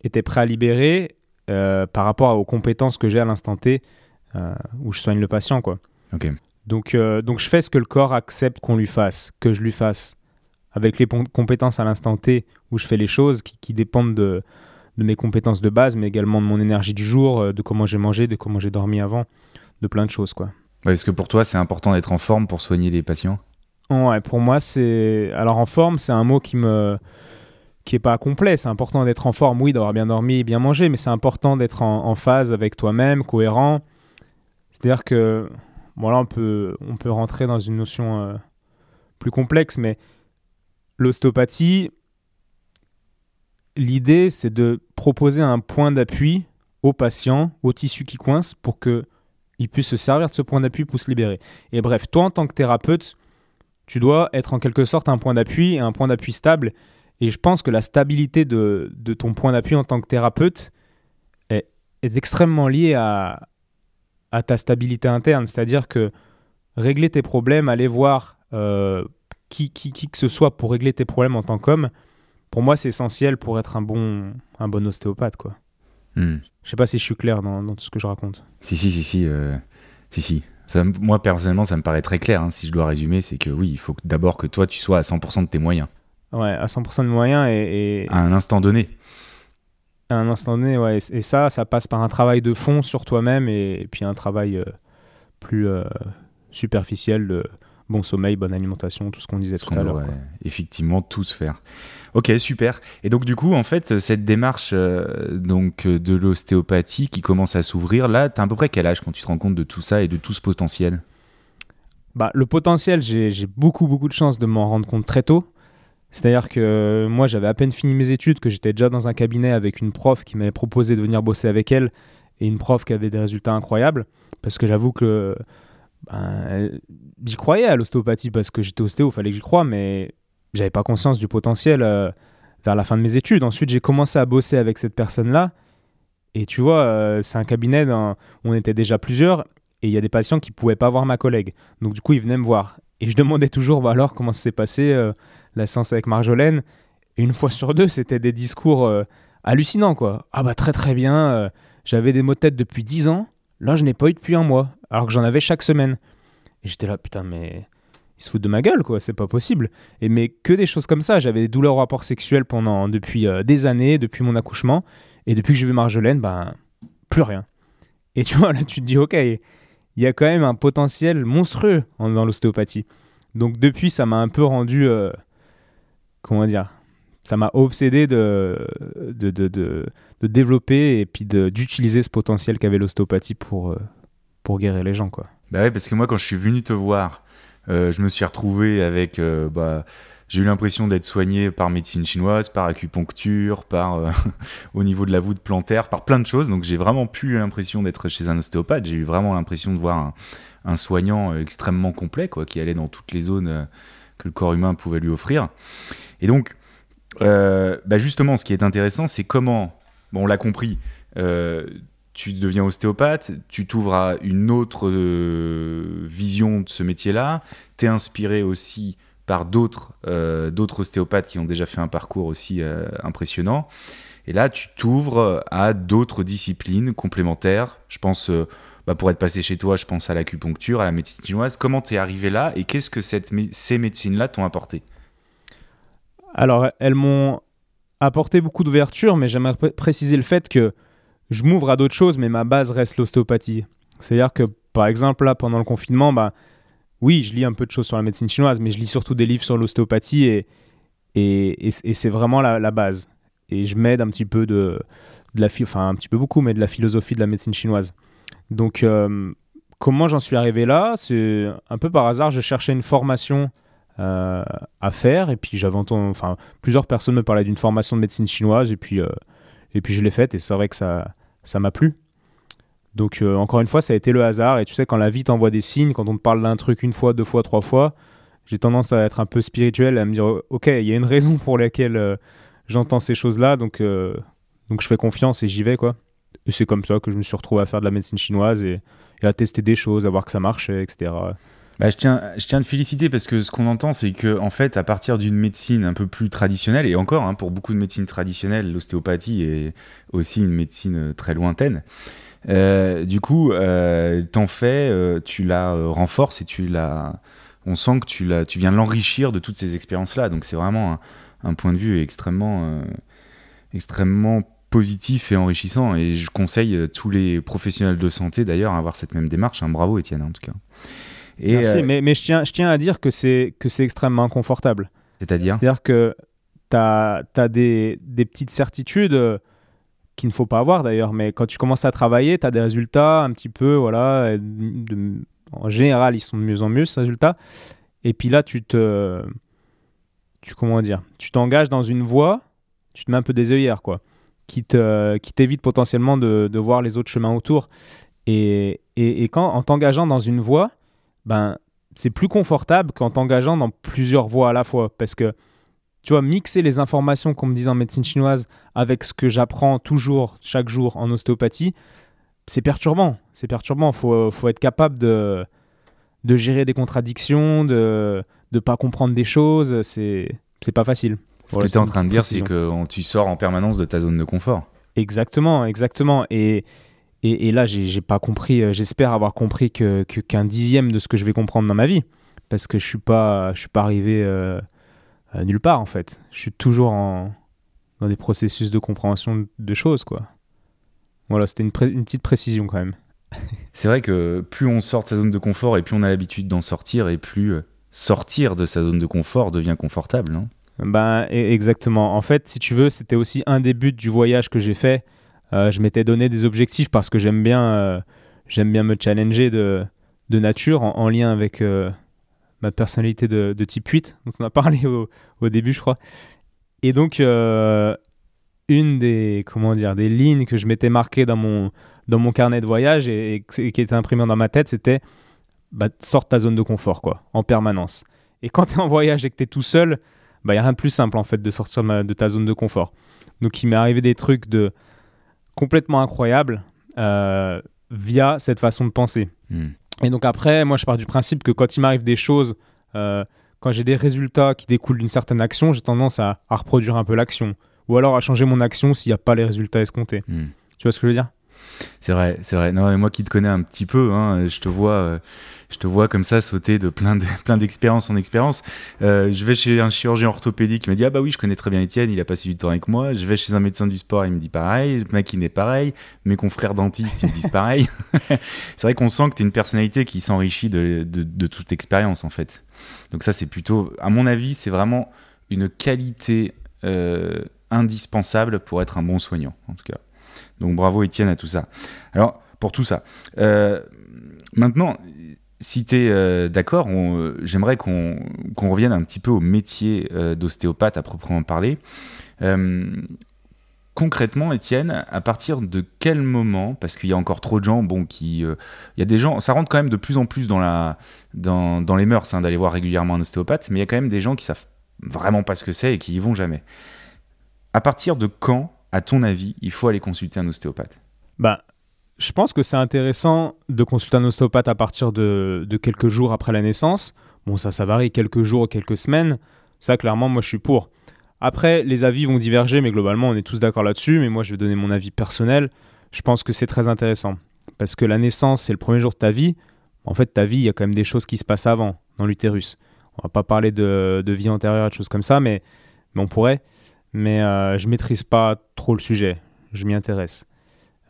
était prêt à libérer euh, par rapport aux compétences que j'ai à l'instant T euh, où je soigne le patient, quoi. Ok. Donc, euh, donc, je fais ce que le corps accepte qu'on lui fasse, que je lui fasse, avec les pom- compétences à l'instant T où je fais les choses qui, qui dépendent de, de mes compétences de base, mais également de mon énergie du jour, de comment j'ai mangé, de comment j'ai dormi avant, de plein de choses, quoi. Ouais, parce que pour toi, c'est important d'être en forme pour soigner les patients ? Ouais, pour moi, c'est... Alors, en forme, c'est un mot qui me... qui n'est pas complet. C'est important d'être en forme, oui, d'avoir bien dormi et bien mangé, mais c'est important d'être en, en phase avec toi-même, cohérent. C'est-à-dire que... Bon, là, on peut, on peut rentrer dans une notion euh, plus complexe, mais l'ostéopathie, l'idée, c'est de proposer un point d'appui au patient, au tissu qui coince, pour qu'il puisse se servir de ce point d'appui pour se libérer. Et bref, toi, en tant que thérapeute, tu dois être en quelque sorte un point d'appui, un point d'appui stable. Et je pense que la stabilité de, de ton point d'appui en tant que thérapeute est, est extrêmement liée à... à ta stabilité interne, c'est-à-dire que régler tes problèmes, aller voir euh, qui, qui, qui que ce soit pour régler tes problèmes en tant qu'homme, pour moi, c'est essentiel pour être un bon, un bon ostéopathe, quoi. Mm. Je sais pas si je suis clair dans, dans tout ce que je raconte. Si, si, si, si. Euh, si, si. Ça, moi, personnellement, ça me paraît très clair. Hein, si je dois résumer, c'est que oui, il faut que, d'abord que toi, tu sois à cent pour cent de tes moyens. Ouais, à cent pour cent de moyens et... et à un instant donné. À un instant donné, ouais. Et ça, ça passe par un travail de fond sur toi-même et, et puis un travail euh, plus euh, superficiel de bon sommeil, bonne alimentation, tout ce qu'on disait ce tout qu'on à l'heure. Effectivement, tout se faire. Ok, super. Et donc, du coup, en fait, cette démarche euh, donc, de l'ostéopathie qui commence à s'ouvrir, là, t'as à peu près quel âge quand tu te rends compte de tout ça et de tout ce potentiel ? Bah, le potentiel, j'ai, j'ai beaucoup, beaucoup de chance de m'en rendre compte très tôt. C'est-à-dire que moi, j'avais à peine fini mes études, que j'étais déjà dans un cabinet avec une prof qui m'avait proposé de venir bosser avec elle et une prof qui avait des résultats incroyables parce que j'avoue que ben, j'y croyais à l'ostéopathie parce que j'étais ostéo, il fallait que j'y croie, mais j'avais pas conscience du potentiel euh, vers la fin de mes études. Ensuite, j'ai commencé à bosser avec cette personne-là et tu vois, euh, c'est un cabinet dans... où on était déjà plusieurs et il y a des patients qui pouvaient pas voir ma collègue. Donc du coup, ils venaient me voir. Et je demandais toujours, bah alors, comment ça s'est passé euh, la séance avec Marjolaine. Et une fois sur deux, c'était des discours euh, hallucinants, quoi. Ah bah très très bien, euh, j'avais des maux de tête depuis dix ans, là je n'ai pas eu depuis un mois, alors que j'en avais chaque semaine. Et j'étais là, putain mais ils se foutent de ma gueule, quoi, c'est pas possible. Et mais que des choses comme ça, j'avais des douleurs au rapport sexuel pendant, depuis euh, des années, depuis mon accouchement, et depuis que j'ai vu Marjolaine, ben plus rien. Et tu vois, là tu te dis, ok, il y a quand même un potentiel monstrueux en, dans l'ostéopathie. Donc depuis, ça m'a un peu rendu, euh, comment dire, ça m'a obsédé de, de, de, de, de développer et puis de, d'utiliser ce potentiel qu'avait l'ostéopathie pour, euh, pour guérir les gens, quoi. Bah ouais, parce que moi, quand je suis venu te voir, euh, je me suis retrouvé avec... Euh, bah, j'ai eu l'impression d'être soigné par médecine chinoise, par acupuncture, par, euh, au niveau de la voûte plantaire, par plein de choses. Donc j'ai vraiment plus l'impression d'être chez un ostéopathe. J'ai eu vraiment l'impression de voir un, un soignant extrêmement complet, quoi, qui allait dans toutes les zones que le corps humain pouvait lui offrir. Et donc, euh, bah justement, ce qui est intéressant, c'est comment... Bon, on l'a compris, euh, tu deviens ostéopathe, tu t'ouvres à une autre euh, vision de ce métier-là, t'es inspiré aussi par d'autres, euh, d'autres ostéopathes qui ont déjà fait un parcours aussi euh, impressionnant. Et là, tu t'ouvres à d'autres disciplines complémentaires. Je pense, euh, bah, pour être passé chez toi, je pense à l'acupuncture, à la médecine chinoise. Comment t'es arrivé là et qu'est-ce que cette mé- ces médecines-là t'ont apporté ? Alors, elles m'ont apporté beaucoup d'ouverture, mais j'aimerais pr- préciser le fait que je m'ouvre à d'autres choses, mais ma base reste l'ostéopathie. C'est-à-dire que, par exemple, là, pendant le confinement, bah, oui, je lis un peu de choses sur la médecine chinoise, mais je lis surtout des livres sur l'ostéopathie et, et, et, et c'est vraiment la, la base. Et je m'aide un petit peu de, de la, enfin un petit peu beaucoup, mais de la philosophie de la médecine chinoise. Donc, euh, comment j'en suis arrivé là ? C'est un peu par hasard. Je cherchais une formation euh, à faire et puis j'avais entendu, enfin plusieurs personnes me parlaient d'une formation de médecine chinoise et puis euh, et puis je l'ai faite et c'est vrai que ça ça m'a plu. Donc euh, encore une fois, ça a été le hasard. Et tu sais, quand la vie t'envoie des signes, quand on te parle d'un truc une fois, deux fois, trois fois, j'ai tendance à être un peu spirituel, à me dire « Ok, il y a une raison pour laquelle euh, j'entends ces choses-là, donc, euh, donc je fais confiance et j'y vais. » quoi. Et c'est comme ça que je me suis retrouvé à faire de la médecine chinoise et, et à tester des choses, à voir que ça marchait, et cetera. Bah, je tiens, je tiens à te féliciter parce que ce qu'on entend, c'est que en fait, à partir d'une médecine un peu plus traditionnelle, et encore, hein, pour beaucoup de médecines traditionnelles, l'ostéopathie est aussi une médecine très lointaine, Euh, du coup, euh, t'en fais, euh, tu la euh, renforces et tu la, on sent que tu la, tu viens l'enrichir de toutes ces expériences-là. Donc c'est vraiment un, un point de vue extrêmement, euh, extrêmement positif et enrichissant. Et je conseille tous les professionnels de santé d'ailleurs à avoir cette même démarche. Hein. Bravo Étienne en tout cas. Et, Merci, euh... mais, mais je tiens, je tiens à dire que c'est que c'est extrêmement inconfortable. C'est-à-dire ? C'est-à-dire que t'as, t'as des, des petites certitudes qu'il ne faut pas avoir d'ailleurs, mais quand tu commences à travailler, tu as des résultats un petit peu, voilà, de, en général, ils sont de mieux en mieux ces résultats, et puis là, tu te, tu, comment dire, tu t'engages dans une voie, tu te mets un peu des œillères, quoi, qui, te, qui t'évite potentiellement de, de voir les autres chemins autour, et, et, et quand, en t'engageant dans une voie, ben, c'est plus confortable qu'en t'engageant dans plusieurs voies à la fois, parce que tu vois, mixer les informations qu'on me dit en médecine chinoise avec ce que j'apprends toujours, chaque jour, en ostéopathie, c'est perturbant. C'est perturbant. Il faut, faut être capable de, de gérer des contradictions, de ne pas comprendre des choses. C'est, c'est pas facile. Ce que tu es en train de dire, c'est que tu sors en permanence de ta zone de confort. Exactement, exactement. Et, et, et là, j'ai, j'ai pas compris, j'espère avoir compris que, que, qu'un dixième de ce que je vais comprendre dans ma vie. Parce que je ne suis pas, je suis pas arrivé... Euh, Euh, nulle part en fait. Je suis toujours en... dans des processus de compréhension de choses, quoi. Voilà, c'était une, pré- une petite précision quand même. C'est vrai que plus on sort de sa zone de confort et plus on a l'habitude d'en sortir et plus sortir de sa zone de confort devient confortable, non ? Ben, et- exactement. En fait, si tu veux, c'était aussi un des buts du voyage que j'ai fait. Euh, je m'étais donné des objectifs parce que j'aime bien, euh, j'aime bien me challenger de, de nature en, en lien avec... Euh... ma personnalité de, de type huit, dont on a parlé au, au début, je crois. Et donc, euh, une des, comment dire, des lignes que je m'étais marquée dans mon, dans mon carnet de voyage et, et, et qui était imprimée dans ma tête, c'était bah, « sors de ta zone de confort », quoi, en permanence. Et quand tu es en voyage et que tu es tout seul, bah, y a rien de plus simple, en fait, de sortir de, ma, de ta zone de confort. Donc, il m'est arrivé des trucs de, complètement incroyables euh, via cette façon de penser. Mmh. Et donc après, moi, je pars du principe que quand il m'arrive des choses, euh, quand j'ai des résultats qui découlent d'une certaine action, j'ai tendance à, à reproduire un peu l'action. Ou alors à changer mon action s'il n'y a pas les résultats escomptés. Mmh. Tu vois ce que je veux dire ? C'est vrai, c'est vrai. Non, mais moi qui te connais un petit peu, hein, je te vois, euh, je te vois comme ça sauter de plein, de, plein d'expérience en expérience. Euh, je vais chez un chirurgien orthopédique qui m'a dit « Ah bah oui, je connais très bien Étienne, il a passé du temps avec moi. » Je vais chez un médecin du sport, il me dit pareil. Le maquiné, pareil. Mes confrères dentistes, ils me disent pareil. C'est vrai qu'on sent que t'es une personnalité qui s'enrichit de, de, de toute expérience, en fait. Donc ça, c'est plutôt, à mon avis, c'est vraiment une qualité euh, indispensable pour être un bon soignant, en tout cas. Donc bravo Étienne à tout ça. Alors pour tout ça, euh, maintenant, si tu es euh, d'accord, on, euh, j'aimerais qu'on, qu'on revienne un petit peu au métier euh, d'ostéopathe à proprement parler. Euh, concrètement, Étienne, à partir de quel moment, parce qu'il y a encore trop de gens, bon, qui, il euh, y a des gens, ça rentre quand même de plus en plus dans la, dans, dans les mœurs hein, d'aller voir régulièrement un ostéopathe, mais il y a quand même des gens qui savent vraiment pas ce que c'est et qui y vont jamais. À partir de quand, à ton avis, il faut aller consulter un ostéopathe ? Bah, je pense que c'est intéressant de consulter un ostéopathe à partir de, de quelques jours après la naissance. Bon, ça, ça varie, quelques jours, quelques semaines. Ça, clairement, moi, je suis pour. Après, les avis vont diverger, mais globalement, on est tous d'accord là-dessus. Mais moi, je vais donner mon avis personnel. Je pense que c'est très intéressant. Parce que la naissance, c'est le premier jour de ta vie. En fait, ta vie, il y a quand même des choses qui se passent avant, dans l'utérus. On va pas parler de, de vie antérieure et de choses comme ça, mais, mais on pourrait... mais euh, je ne maîtrise pas trop le sujet, je m'y intéresse.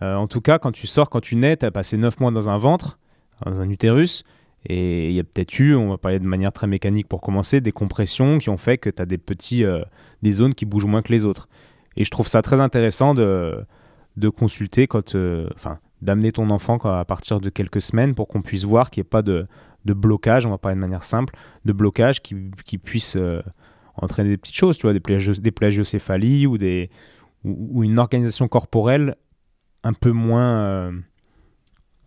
Euh, en tout cas, quand tu sors, quand tu nais, tu as passé neuf mois dans un ventre, dans un utérus, et il y a peut-être eu, on va parler de manière très mécanique pour commencer, des compressions qui ont fait que tu as des petits, euh, des zones qui bougent moins que les autres. Et je trouve ça très intéressant de, de consulter, quand, euh, enfin, d'amener ton enfant à partir de quelques semaines pour qu'on puisse voir qu'il n'y ait pas de, de blocage, on va parler de manière simple, de blocage qui, qui puisse... Euh, entraîner des petites choses, tu vois, des, plagi- des plagiocéphalies ou, des, ou, ou une organisation corporelle un peu moins, euh,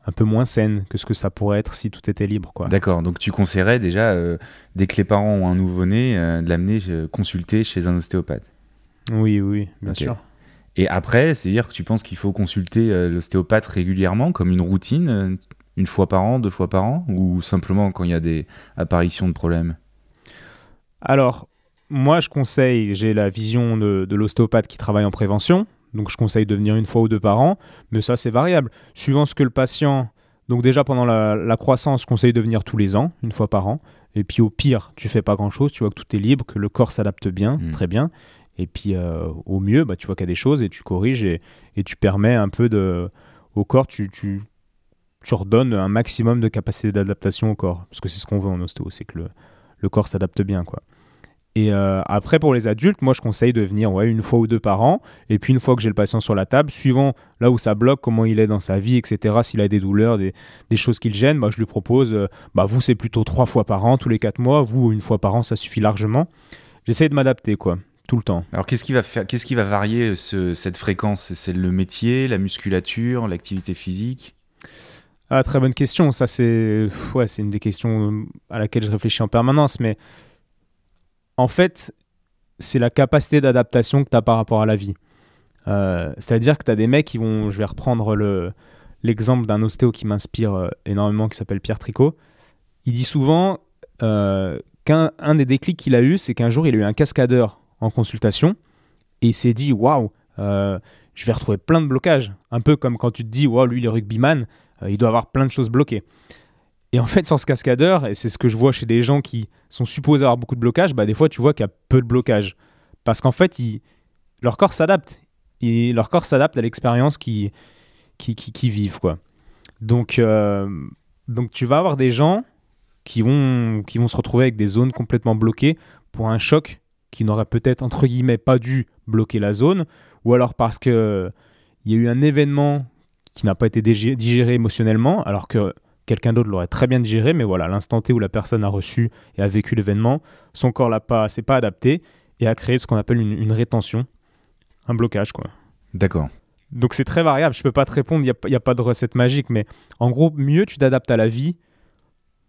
un peu moins saine que ce que ça pourrait être si tout était libre, quoi. D'accord, donc tu conseillerais déjà, euh, dès que les parents ont un nouveau-né, euh, de l'amener euh, consulter chez un ostéopathe ? Oui, oui, bien okay. sûr. Et après, c'est-à-dire que tu penses qu'il faut consulter euh, l'ostéopathe régulièrement, comme une routine, euh, une fois par an, deux fois par an, ou simplement quand il y a des apparitions de problèmes ? Alors, moi, je conseille, j'ai la vision de, de l'ostéopathe qui travaille en prévention, donc je conseille de venir une fois ou deux par an, mais ça, c'est variable. Suivant ce que le patient... Donc déjà, pendant la, la croissance, je conseille de venir tous les ans, une fois par an, et puis au pire, tu fais pas grand-chose, tu vois que tout est libre, que le corps s'adapte bien, mmh. très bien, et puis euh, au mieux, bah, tu vois qu'il y a des choses et tu corriges et, et tu permets un peu de, au corps, tu, tu, tu redonnes un maximum de capacité d'adaptation au corps, parce que c'est ce qu'on veut en ostéo, c'est que le, le corps s'adapte bien, quoi. Et euh, après, pour les adultes, moi, je conseille de venir ouais, une fois ou deux par an. Et puis, une fois que j'ai le patient sur la table, suivant là où ça bloque, comment il est dans sa vie, et cetera, s'il a des douleurs, des, des choses qui le gênent, bah, je lui propose, euh, bah, vous, c'est plutôt trois fois par an, tous les quatre mois. Vous, une fois par an, ça suffit largement. J'essaie de m'adapter, quoi, tout le temps. Alors, qu'est-ce qui va, faire, qu'est-ce qui va varier ce, cette fréquence ? C'est le métier, la musculature, l'activité physique ? Ah, très bonne question. Ça, c'est, ouais, c'est une des questions à laquelle je réfléchis en permanence, mais... En fait, c'est la capacité d'adaptation que tu as par rapport à la vie. Euh, c'est-à-dire que tu as des mecs qui vont... Je vais reprendre le, l'exemple d'un ostéo qui m'inspire énormément, qui s'appelle Pierre Tricot. Il dit souvent euh, qu'un un des déclics qu'il a eu, c'est qu'un jour, il a eu un cascadeur en consultation et il s'est dit « Waouh, je vais retrouver plein de blocages. » Un peu comme quand tu te dis « Waouh, lui, il est rugbyman, euh, il doit avoir plein de choses bloquées. » Et en fait, sur ce cascadeur, et c'est ce que je vois chez des gens qui sont supposés avoir beaucoup de blocages, bah des fois, tu vois qu'il y a peu de blocages. Parce qu'en fait, ils, leur corps s'adapte. Et leur corps s'adapte à l'expérience qu'ils, qu'ils, qu'ils vivent, quoi. Donc, euh, donc, tu vas avoir des gens qui vont, qui vont se retrouver avec des zones complètement bloquées pour un choc qui n'aurait peut-être, entre guillemets, pas dû bloquer la zone. Ou alors parce qu'il y a eu un événement qui n'a pas été digéré, digéré émotionnellement, alors que quelqu'un d'autre l'aurait très bien digéré, mais voilà, l'instant T où la personne a reçu et a vécu l'événement, son corps l'a pas, s'est pas adapté et a créé ce qu'on appelle une, une rétention, un blocage, quoi. D'accord. Donc c'est très variable, je peux pas te répondre, il n'y a, a pas de recette magique, mais en gros, mieux tu t'adaptes à la vie,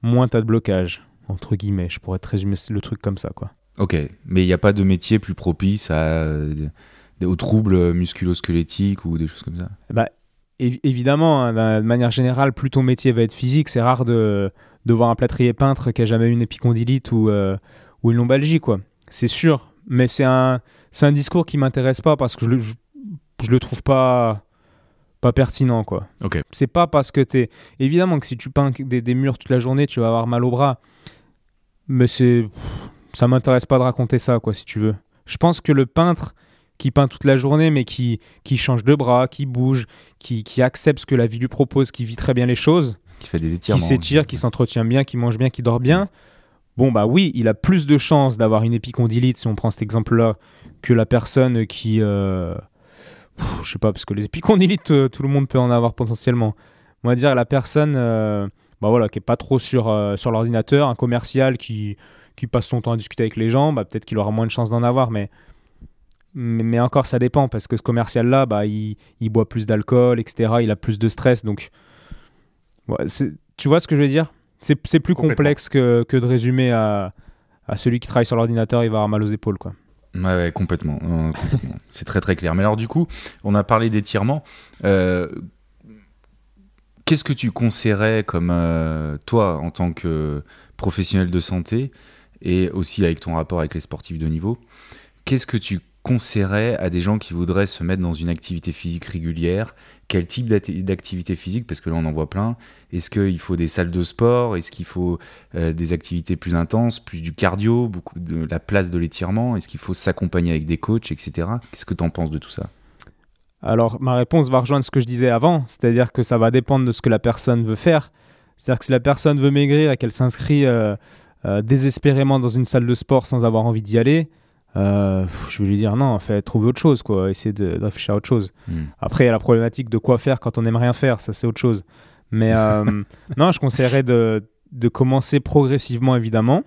moins tu as de blocage, entre guillemets. Je pourrais te résumer le truc comme ça, quoi. Ok, mais il n'y a pas de métier plus propice à, aux troubles musculo-squelettiques ou des choses comme ça ? Bah, évidemment, hein, de manière générale, plus ton métier va être physique, c'est rare de, de voir un plâtrier peintre qui n'a jamais eu une épicondylite ou, euh, ou une lombalgie, quoi. C'est sûr, mais c'est un, c'est un discours qui m'intéresse pas parce que je le, je, je le trouve pas, pas pertinent, quoi. Okay. C'est pas parce que t'es... Évidemment que si tu peins des, des murs toute la journée, tu vas avoir mal au bras. Mais c'est... ça m'intéresse pas de raconter ça, quoi, si tu veux. Je pense que le peintre qui peint toute la journée, mais qui, qui change de bras, qui bouge, qui, qui accepte ce que la vie lui propose, qui vit très bien les choses... Qui fait des étirements. Qui s'étire, ouais. Qui s'entretient bien, qui mange bien, qui dort bien... Bon, bah oui, il a plus de chances d'avoir une épicondylite, si on prend cet exemple-là, que la personne qui... Euh... Pff, je sais pas, parce que les épicondylites, euh, tout le monde peut en avoir potentiellement. On va dire la personne euh, bah voilà, qui est pas trop sur, euh, sur l'ordinateur, un commercial qui, qui passe son temps à discuter avec les gens, bah, peut-être qu'il aura moins de chances d'en avoir, mais... mais, mais encore, ça dépend, parce que ce commercial-là, bah, il, il boit plus d'alcool, et cetera, il a plus de stress, donc... Ouais, c'est... Tu vois ce que je veux dire ? C'est, c'est plus complexe que, que de résumer à, à celui qui travaille sur l'ordinateur, il va avoir mal aux épaules, quoi. Ouais, ouais complètement. Euh, complètement. C'est très très clair. Mais alors du coup, on a parlé d'étirement. Euh, qu'est-ce que tu conseillerais comme euh, toi en tant que professionnel de santé et aussi avec ton rapport avec les sportifs de niveau, qu'est-ce que tu conseillerais à des gens qui voudraient se mettre dans une activité physique régulière ? Quel type d'activité physique ? Parce que là, on en voit plein. Est-ce qu'il faut des salles de sport ? Est-ce qu'il faut euh, des activités plus intenses, plus du cardio, beaucoup de la place de l'étirement ? Est-ce qu'il faut s'accompagner avec des coachs, et cetera. Qu'est-ce que tu en penses de tout ça ? Alors, ma réponse va rejoindre ce que je disais avant, c'est-à-dire que ça va dépendre de ce que la personne veut faire. C'est-à-dire que si la personne veut maigrir et qu'elle s'inscrit euh, euh, désespérément dans une salle de sport sans avoir envie d'y aller... Euh, je vais lui dire non, fais trouver autre chose, quoi. Essayer de, de réfléchir à autre chose. Mmh. Après, il y a la problématique de quoi faire quand on n'aime rien faire, ça c'est autre chose. Mais euh, non, je conseillerais de, de commencer progressivement, évidemment.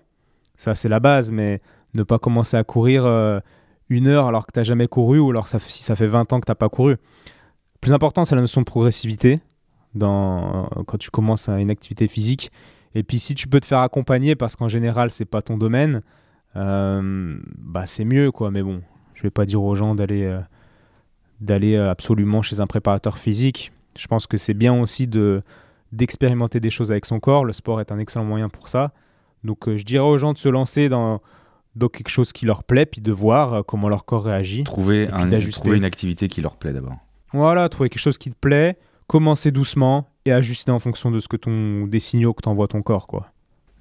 Ça c'est la base, mais ne pas commencer à courir euh, une heure alors que t'as jamais couru ou alors ça, si ça fait vingt ans que t'as pas couru. Le plus important, c'est la notion de progressivité dans, euh, quand tu commences une activité physique. Et puis si tu peux te faire accompagner, parce qu'en général, c'est pas ton domaine. Euh, bah c'est mieux quoi, mais bon, je vais pas dire aux gens d'aller euh, d'aller euh, absolument chez un préparateur physique. Je pense que c'est bien aussi de d'expérimenter des choses avec son corps. Le sport est un excellent moyen pour ça, donc euh, je dirais aux gens de se lancer dans dans quelque chose qui leur plaît, puis de voir euh, comment leur corps réagit, trouver un, trouver une activité qui leur plaît d'abord. Voilà, trouver quelque chose qui te plaît, commencer doucement et ajuster en fonction de ce que ton des signaux que t'envoie ton corps, quoi.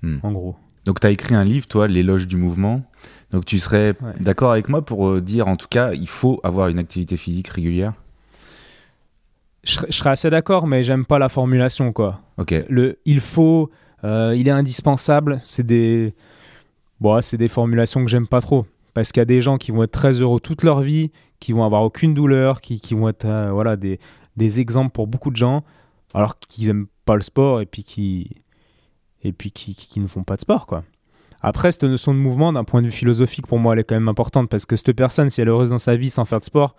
hmm. En gros. Donc, tu as écrit un livre, toi, L'éloge du mouvement. Donc, tu serais ouais. d'accord avec moi pour euh, dire, en tout cas, il faut avoir une activité physique régulière ? Je, je serais assez d'accord, mais j'aime pas la formulation, quoi. Ok. Le « il faut euh, »,« il est indispensable », c'est des... Bon, c'est des formulations que j'aime pas trop. Parce qu'il y a des gens qui vont être très heureux toute leur vie, qui vont avoir aucune douleur, qui, qui vont être euh, voilà, des, des exemples pour beaucoup de gens, alors qu'ils aiment pas le sport et puis qui... et puis qui, qui, qui ne font pas de sport, quoi. Après, cette notion de mouvement, d'un point de vue philosophique, pour moi, elle est quand même importante, parce que cette personne, si elle est heureuse dans sa vie sans faire de sport,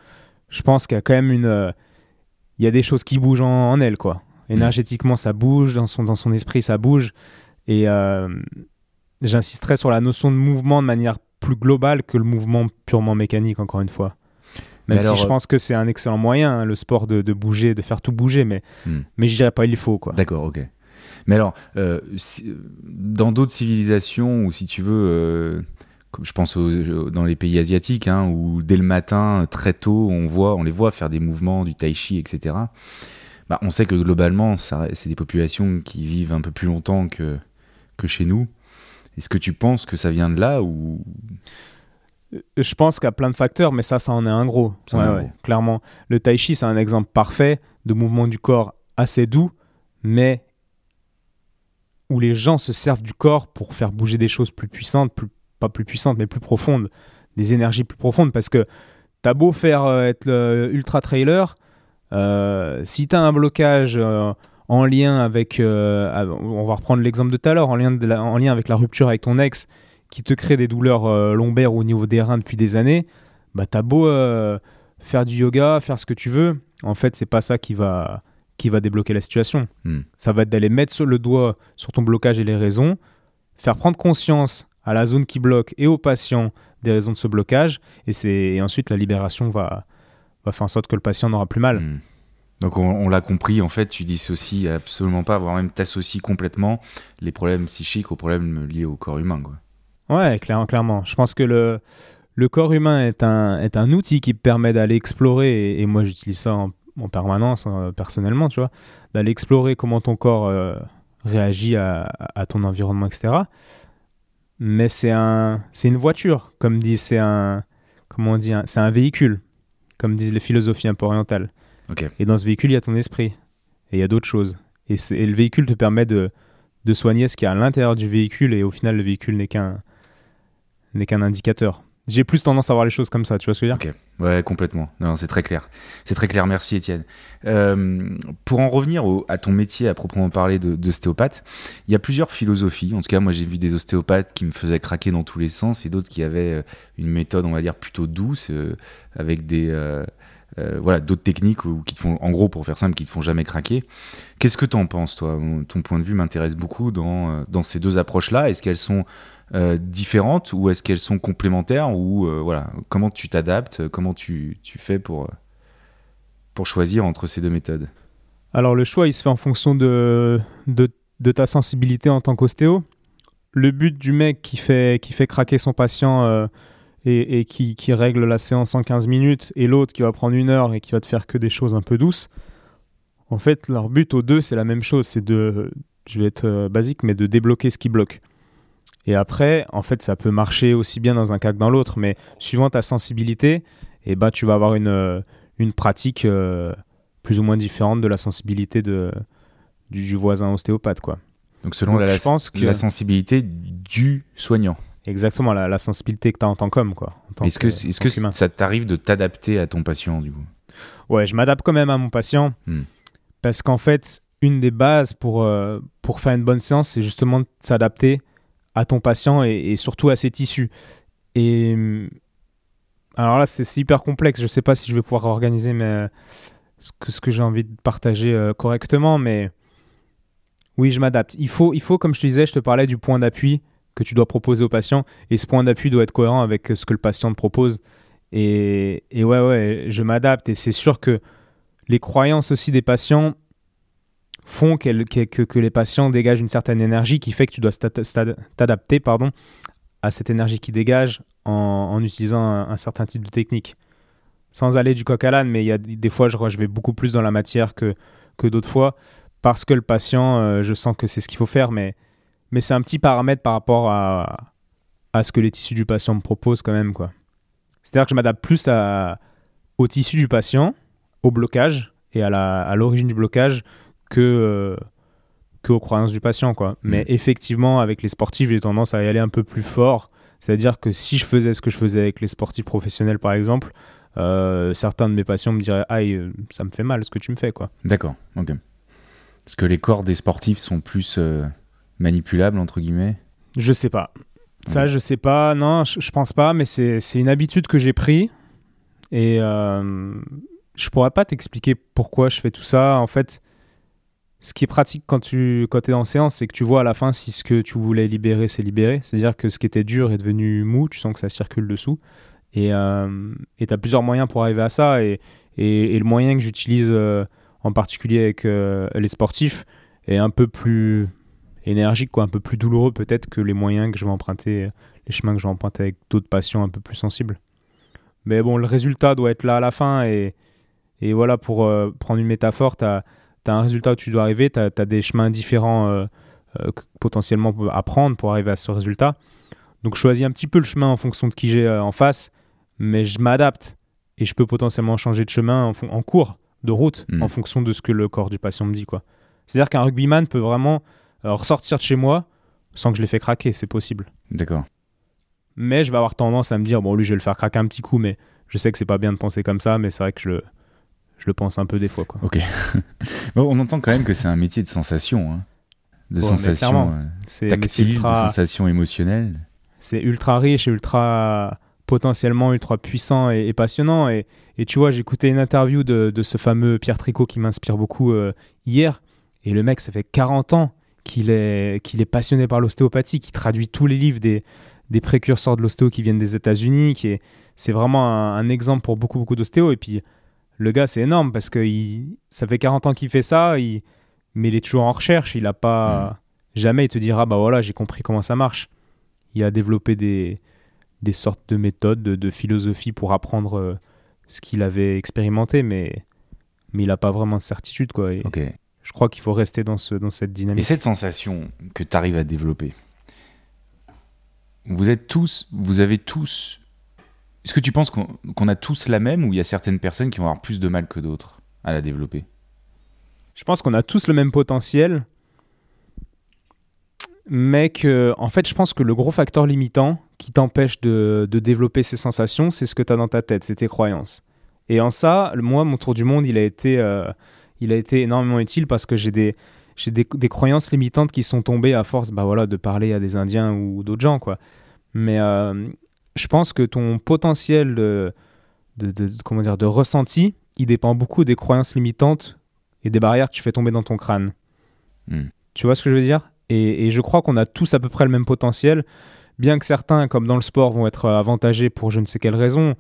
je pense qu'il y a quand même une... Euh, il y a des choses qui bougent en, en elle, quoi. Énergétiquement, ça bouge, dans son, dans son esprit, ça bouge, et euh, j'insisterai sur la notion de mouvement de manière plus globale que le mouvement purement mécanique, encore une fois. Même alors, si je pense que c'est un excellent moyen, hein, le sport, de, de bouger, de faire tout bouger, mais, hmm. mais je dirais pas il faut, quoi. D'accord, ok. Mais alors, euh, si, dans d'autres civilisations, ou si tu veux, euh, je pense aux, dans les pays asiatiques, hein, où dès le matin, très tôt, on, voit, on les voit faire des mouvements, du tai chi, et cetera. Bah, on sait que globalement, ça, c'est des populations qui vivent un peu plus longtemps que, que chez nous. Est-ce que tu penses que ça vient de là ou... Je pense qu'il y a plein de facteurs, mais ça, ça en est un gros. Ouais, ouais, gros. Clairement, le tai chi, c'est un exemple parfait de mouvement du corps assez doux, mais... où les gens se servent du corps pour faire bouger des choses plus puissantes, plus, pas plus puissantes, mais plus profondes, des énergies plus profondes, parce que t'as beau faire euh, être le ultra trailer, euh, si t'as un blocage euh, en lien avec, euh, on va reprendre l'exemple de tout à l'heure, en lien, de la, en lien avec la rupture avec ton ex, qui te crée des douleurs euh, lombaires au niveau des reins depuis des années, bah t'as beau euh, faire du yoga, faire ce que tu veux, en fait c'est pas ça qui va... qui va débloquer la situation. Mm. Ça va être d'aller mettre le doigt sur ton blocage et les raisons, faire prendre conscience à la zone qui bloque et au patient des raisons de ce blocage, et, c'est... et ensuite la libération va... va faire en sorte que le patient n'aura plus mal. Mm. Donc on, on l'a compris, en fait, tu dissocies absolument pas, voire même t'associes complètement les problèmes psychiques aux problèmes liés au corps humain, quoi. Ouais, clairement, clairement. Je pense que le, le corps humain est un, est un outil qui permet d'aller explorer, et, et moi j'utilise ça en, en permanence, euh, personnellement, tu vois, d'aller explorer comment ton corps euh, réagit à, à ton environnement, et cetera. Mais c'est, un, c'est une voiture, comme dit, c'est un, comment on dit, un, c'est un véhicule, comme disent les philosophies un peu orientales. Okay. Et dans ce véhicule, il y a ton esprit, et il y a d'autres choses. Et, c'est, et le véhicule te permet de, de soigner ce qu'il y a à l'intérieur du véhicule, et au final, le véhicule n'est qu'un, n'est qu'un indicateur. J'ai plus tendance à voir les choses comme ça, tu vois ce que je veux dire ? Ok, ouais, complètement. Non, c'est très clair. C'est très clair, merci Étienne. Euh, pour en revenir au, à ton métier à proprement parler de, d'ostéopathe, il y a plusieurs philosophies. En tout cas, moi j'ai vu des ostéopathes qui me faisaient craquer dans tous les sens et d'autres qui avaient une méthode, on va dire, plutôt douce, euh, avec des... Euh, Euh, voilà, d'autres techniques ou qui te font, en gros, pour faire simple, qui te font jamais craquer. Qu'est-ce que t'en penses, toi ? Ton point de vue m'intéresse beaucoup dans, dans ces deux approches-là. Est-ce qu'elles sont euh, différentes ou est-ce qu'elles sont complémentaires ou euh, voilà, comment tu t'adaptes ? Comment tu, tu fais pour, pour choisir entre ces deux méthodes ? Alors, le choix, il se fait en fonction de, de, de ta sensibilité en tant qu'ostéo. Le but du mec qui fait, qui fait craquer son patient... Euh, et, et qui, qui règle la séance en quinze minutes et l'autre qui va prendre une heure et qui va te faire que des choses un peu douces, en fait leur but aux deux c'est la même chose, c'est de, je vais être euh, basique, mais de débloquer ce qui bloque. Et après en fait ça peut marcher aussi bien dans un cas que dans l'autre, mais suivant ta sensibilité, eh ben, tu vas avoir une, une pratique euh, plus ou moins différente de la sensibilité de, du, du voisin ostéopathe, quoi. Donc selon Donc, la, la, que... la sensibilité du soignant. Exactement, la, la sensibilité que tu as en tant qu'homme, quoi. En tant est-ce que, que, est-ce que ça t'arrive de t'adapter à ton patient, du coup ? Ouais, je m'adapte quand même à mon patient, hmm. parce qu'en fait, une des bases pour, euh, pour faire une bonne séance, c'est justement de s'adapter à ton patient et, et surtout à ses tissus. Et alors là, c'est, c'est hyper complexe. Je ne sais pas si je vais pouvoir organiser mes, ce, que, ce que j'ai envie de partager euh, correctement, mais oui, je m'adapte. Il faut, il faut, comme je te disais, je te parlais du point d'appui que tu dois proposer au patient, et ce point d'appui doit être cohérent avec ce que le patient te propose. Et, et ouais, ouais, je m'adapte, et c'est sûr que les croyances aussi des patients font qu'elles, qu'elles, que, que les patients dégagent une certaine énergie qui fait que tu dois t'adapter pardon, à cette énergie qui dégage en, en utilisant un, un certain type de technique. Sans aller du coq à l'âne, mais il y a des fois, je, je vais beaucoup plus dans la matière que, que d'autres fois, parce que le patient, euh, je sens que c'est ce qu'il faut faire, mais Mais c'est un petit paramètre par rapport à, à ce que les tissus du patient me proposent quand même, quoi. C'est-à-dire que je m'adapte plus à, au tissu du patient, au blocage et à, la, à l'origine du blocage que, euh, que aux croyances du patient, quoi. Mais mmh. effectivement, avec les sportifs, j'ai tendance à y aller un peu plus fort. C'est-à-dire que si je faisais ce que je faisais avec les sportifs professionnels, par exemple, euh, certains de mes patients me diraient « Aïe, ça me fait mal ce que tu me fais, quoi. » D'accord, ok. Est-ce que les corps des sportifs sont plus... Euh... manipulable entre guillemets ? Je sais pas. Ça, je sais pas. Non, je, je pense pas. Mais c'est, c'est une habitude que j'ai pris et euh, je pourrais pas t'expliquer pourquoi je fais tout ça. En fait, ce qui est pratique quand tu quand t'es en séance, c'est que tu vois à la fin si ce que tu voulais libérer, c'est libéré. C'est-à-dire que ce qui était dur est devenu mou. Tu sens que ça circule dessous. Et euh, et t'as plusieurs moyens pour arriver à ça. Et et, et le moyen que j'utilise euh, en particulier avec euh, les sportifs est un peu plus énergique, quoi, un peu plus douloureux peut-être que les moyens que je vais emprunter, les chemins que je vais emprunter avec d'autres patients un peu plus sensibles. Mais bon, le résultat doit être là à la fin et, et voilà, pour euh, prendre une métaphore, tu as un résultat où tu dois arriver, tu as des chemins différents euh, euh, potentiellement à prendre pour arriver à ce résultat. Donc je choisis un petit peu le chemin en fonction de qui j'ai euh, en face, mais je m'adapte et je peux potentiellement changer de chemin en, fon- en cours de route mmh. en fonction de ce que le corps du patient me dit, quoi. C'est-à-dire qu'un rugbyman peut vraiment ressortir de chez moi sans que je l'ai fait craquer, c'est possible. D'accord. Mais je vais avoir tendance à me dire, bon, lui, je vais le faire craquer un petit coup, mais je sais que c'est pas bien de penser comme ça, mais c'est vrai que je le, je le pense un peu des fois, quoi. Ok. Bon, on entend quand même que c'est un métier de sensation, hein. De bon, sensation euh, tactile, ultra, de sensation émotionnelle. C'est ultra riche et ultra, potentiellement ultra puissant et, et passionnant. Et, et tu vois, j'écoutais une interview de, de ce fameux Pierre Tricot qui m'inspire beaucoup euh, hier, et le mec, ça fait quarante ans Qu'il est, qu'il est passionné par l'ostéopathie, qui traduit tous les livres des, des précurseurs de l'ostéo qui viennent des États-Unis, qui est, c'est vraiment un, un exemple pour beaucoup, beaucoup d'ostéos. Et puis, le gars, c'est énorme parce que il, ça fait quarante ans qu'il fait ça, il, mais il est toujours en recherche. Il a pas, mmh. jamais il te dira, bah voilà, j'ai compris comment ça marche. il a développé des, des sortes de méthodes, de, de philosophies pour apprendre euh, ce qu'il avait expérimenté, mais, mais il n'a pas vraiment de certitude, quoi. Et okay. Je crois qu'il faut rester dans, ce, dans cette dynamique. Et cette sensation que tu arrives à développer, vous êtes tous, vous avez tous... Est-ce que tu penses qu'on, qu'on a tous la même, ou il y a certaines personnes qui vont avoir plus de mal que d'autres à la développer ? Je pense qu'on a tous le même potentiel, mais que, en fait, je pense que le gros facteur limitant qui t'empêche de, de développer ces sensations, c'est ce que tu as dans ta tête, c'est tes croyances. Et en ça, moi, mon tour du monde, il a été, euh, il a été énormément utile, parce que j'ai des, j'ai des, des croyances limitantes qui sont tombées à force, bah voilà, de parler à des Indiens ou d'autres gens, quoi. Mais... Euh, je pense que ton potentiel de, de, de, comment dire, de ressenti, il dépend beaucoup des croyances limitantes et des barrières que tu fais tomber dans ton crâne. Mmh. Tu vois ce que je veux dire ? et, et je crois qu'on a tous à peu près le même potentiel, bien que certains, comme dans le sport, vont être avantagés pour je ne sais quelle raison.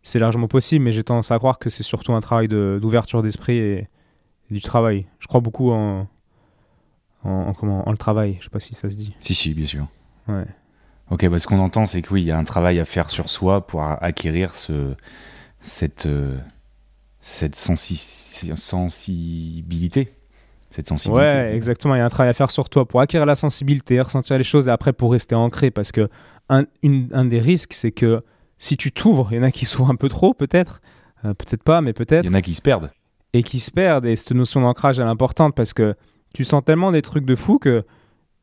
C'est largement possible, mais j'ai tendance à croire que c'est surtout un travail de, d'ouverture d'esprit et, et du travail. Je crois beaucoup en, en, en, comment, en le travail, je ne sais pas si ça se dit. Si, si, bien sûr. Ouais. Ok, bah ce qu'on entend, c'est que oui, il y a un travail à faire sur soi pour acquérir ce, cette, euh, cette sensi- sensibilité. Cette sensibilité. Ouais, exactement. Il y a un travail à faire sur toi pour acquérir la sensibilité, ressentir les choses, et après pour rester ancré. Parce que un, une, un des risques, c'est que si tu t'ouvres, il y en a qui s'ouvrent un peu trop, peut-être. Euh, peut-être pas, mais peut-être. Il y en a qui se perdent. Et qui se perdent. Et cette notion d'ancrage, elle est importante, parce que tu sens tellement des trucs de fou que...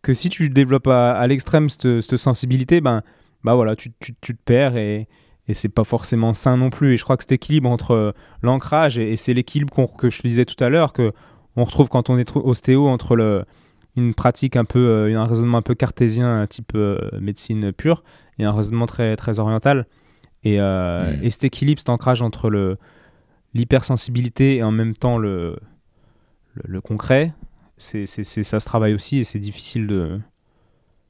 que si tu développes à, à l'extrême cette, cette sensibilité, ben, ben voilà, tu, tu, tu te perds, et, et c'est pas forcément sain non plus. Et je crois que cet équilibre entre euh, l'ancrage et, et c'est l'équilibre qu'on, que je te disais tout à l'heure, que on retrouve quand on est ostéo, entre le, une pratique un peu, euh, un raisonnement un peu cartésien, type euh, médecine pure, et un raisonnement très, très oriental. Et, euh, ouais. et cet équilibre, cet ancrage entre le, l'hypersensibilité et en même temps le, le, le concret. C'est, c'est, c'est, ça se travaille aussi, et c'est difficile de...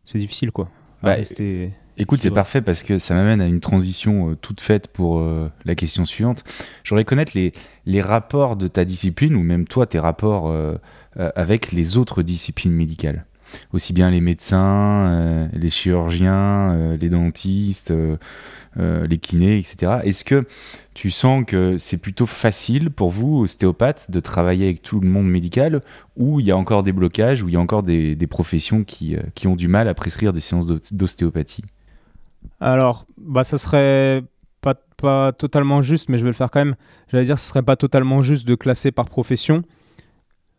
C'est difficile, quoi. Bah, rester... Écoute, c'est parfait, parce que ça m'amène à une transition euh, toute faite pour euh, la question suivante. J'aimerais connaître les, les rapports de ta discipline, ou même toi, tes rapports euh, euh, avec les autres disciplines médicales. Aussi bien les médecins, euh, les chirurgiens, euh, les dentistes, euh, euh, les kinés, et cetera. Est-ce que tu sens que c'est plutôt facile pour vous, ostéopathes, de travailler avec tout le monde médical, ou il y a encore des blocages, ou il y a encore des, des professions qui, euh, qui ont du mal à prescrire des séances d'ostéopathie ? Alors, bah, ça serait pas, pas totalement juste, mais je vais le faire quand même. J'allais dire, ce serait pas totalement juste de classer par profession.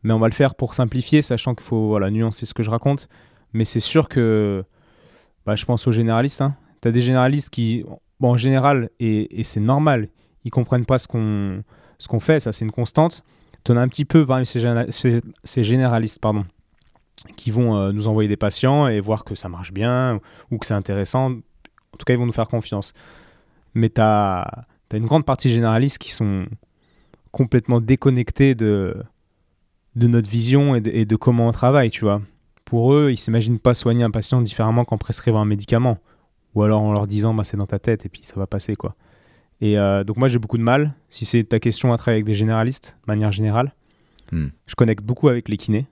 Mais on va le faire pour simplifier, sachant qu'il faut voilà, nuancer ce que je raconte. Mais c'est sûr que bah, je pense aux généralistes. Hein. Tu as des généralistes qui, bon, en général, et, et c'est normal, ils ne comprennent pas ce qu'on, ce qu'on fait, ça c'est une constante. Tu en as un petit peu parmi ces, général, ces, ces généralistes pardon, qui vont euh, nous envoyer des patients et voir que ça marche bien, ou, ou que c'est intéressant. En tout cas, ils vont nous faire confiance. Mais tu as une grande partie de généralistes qui sont complètement déconnectés de... de notre vision et de, et de comment on travaille, tu vois. Pour eux, ils ne s'imaginent pas soigner un patient différemment qu'en prescrivant un médicament, ou alors en leur disant bah, c'est dans ta tête et puis ça va passer, quoi. Et euh, donc moi j'ai beaucoup de mal, si c'est ta question, à travailler avec des généralistes de manière générale. Mm. Je connecte beaucoup avec les kinés,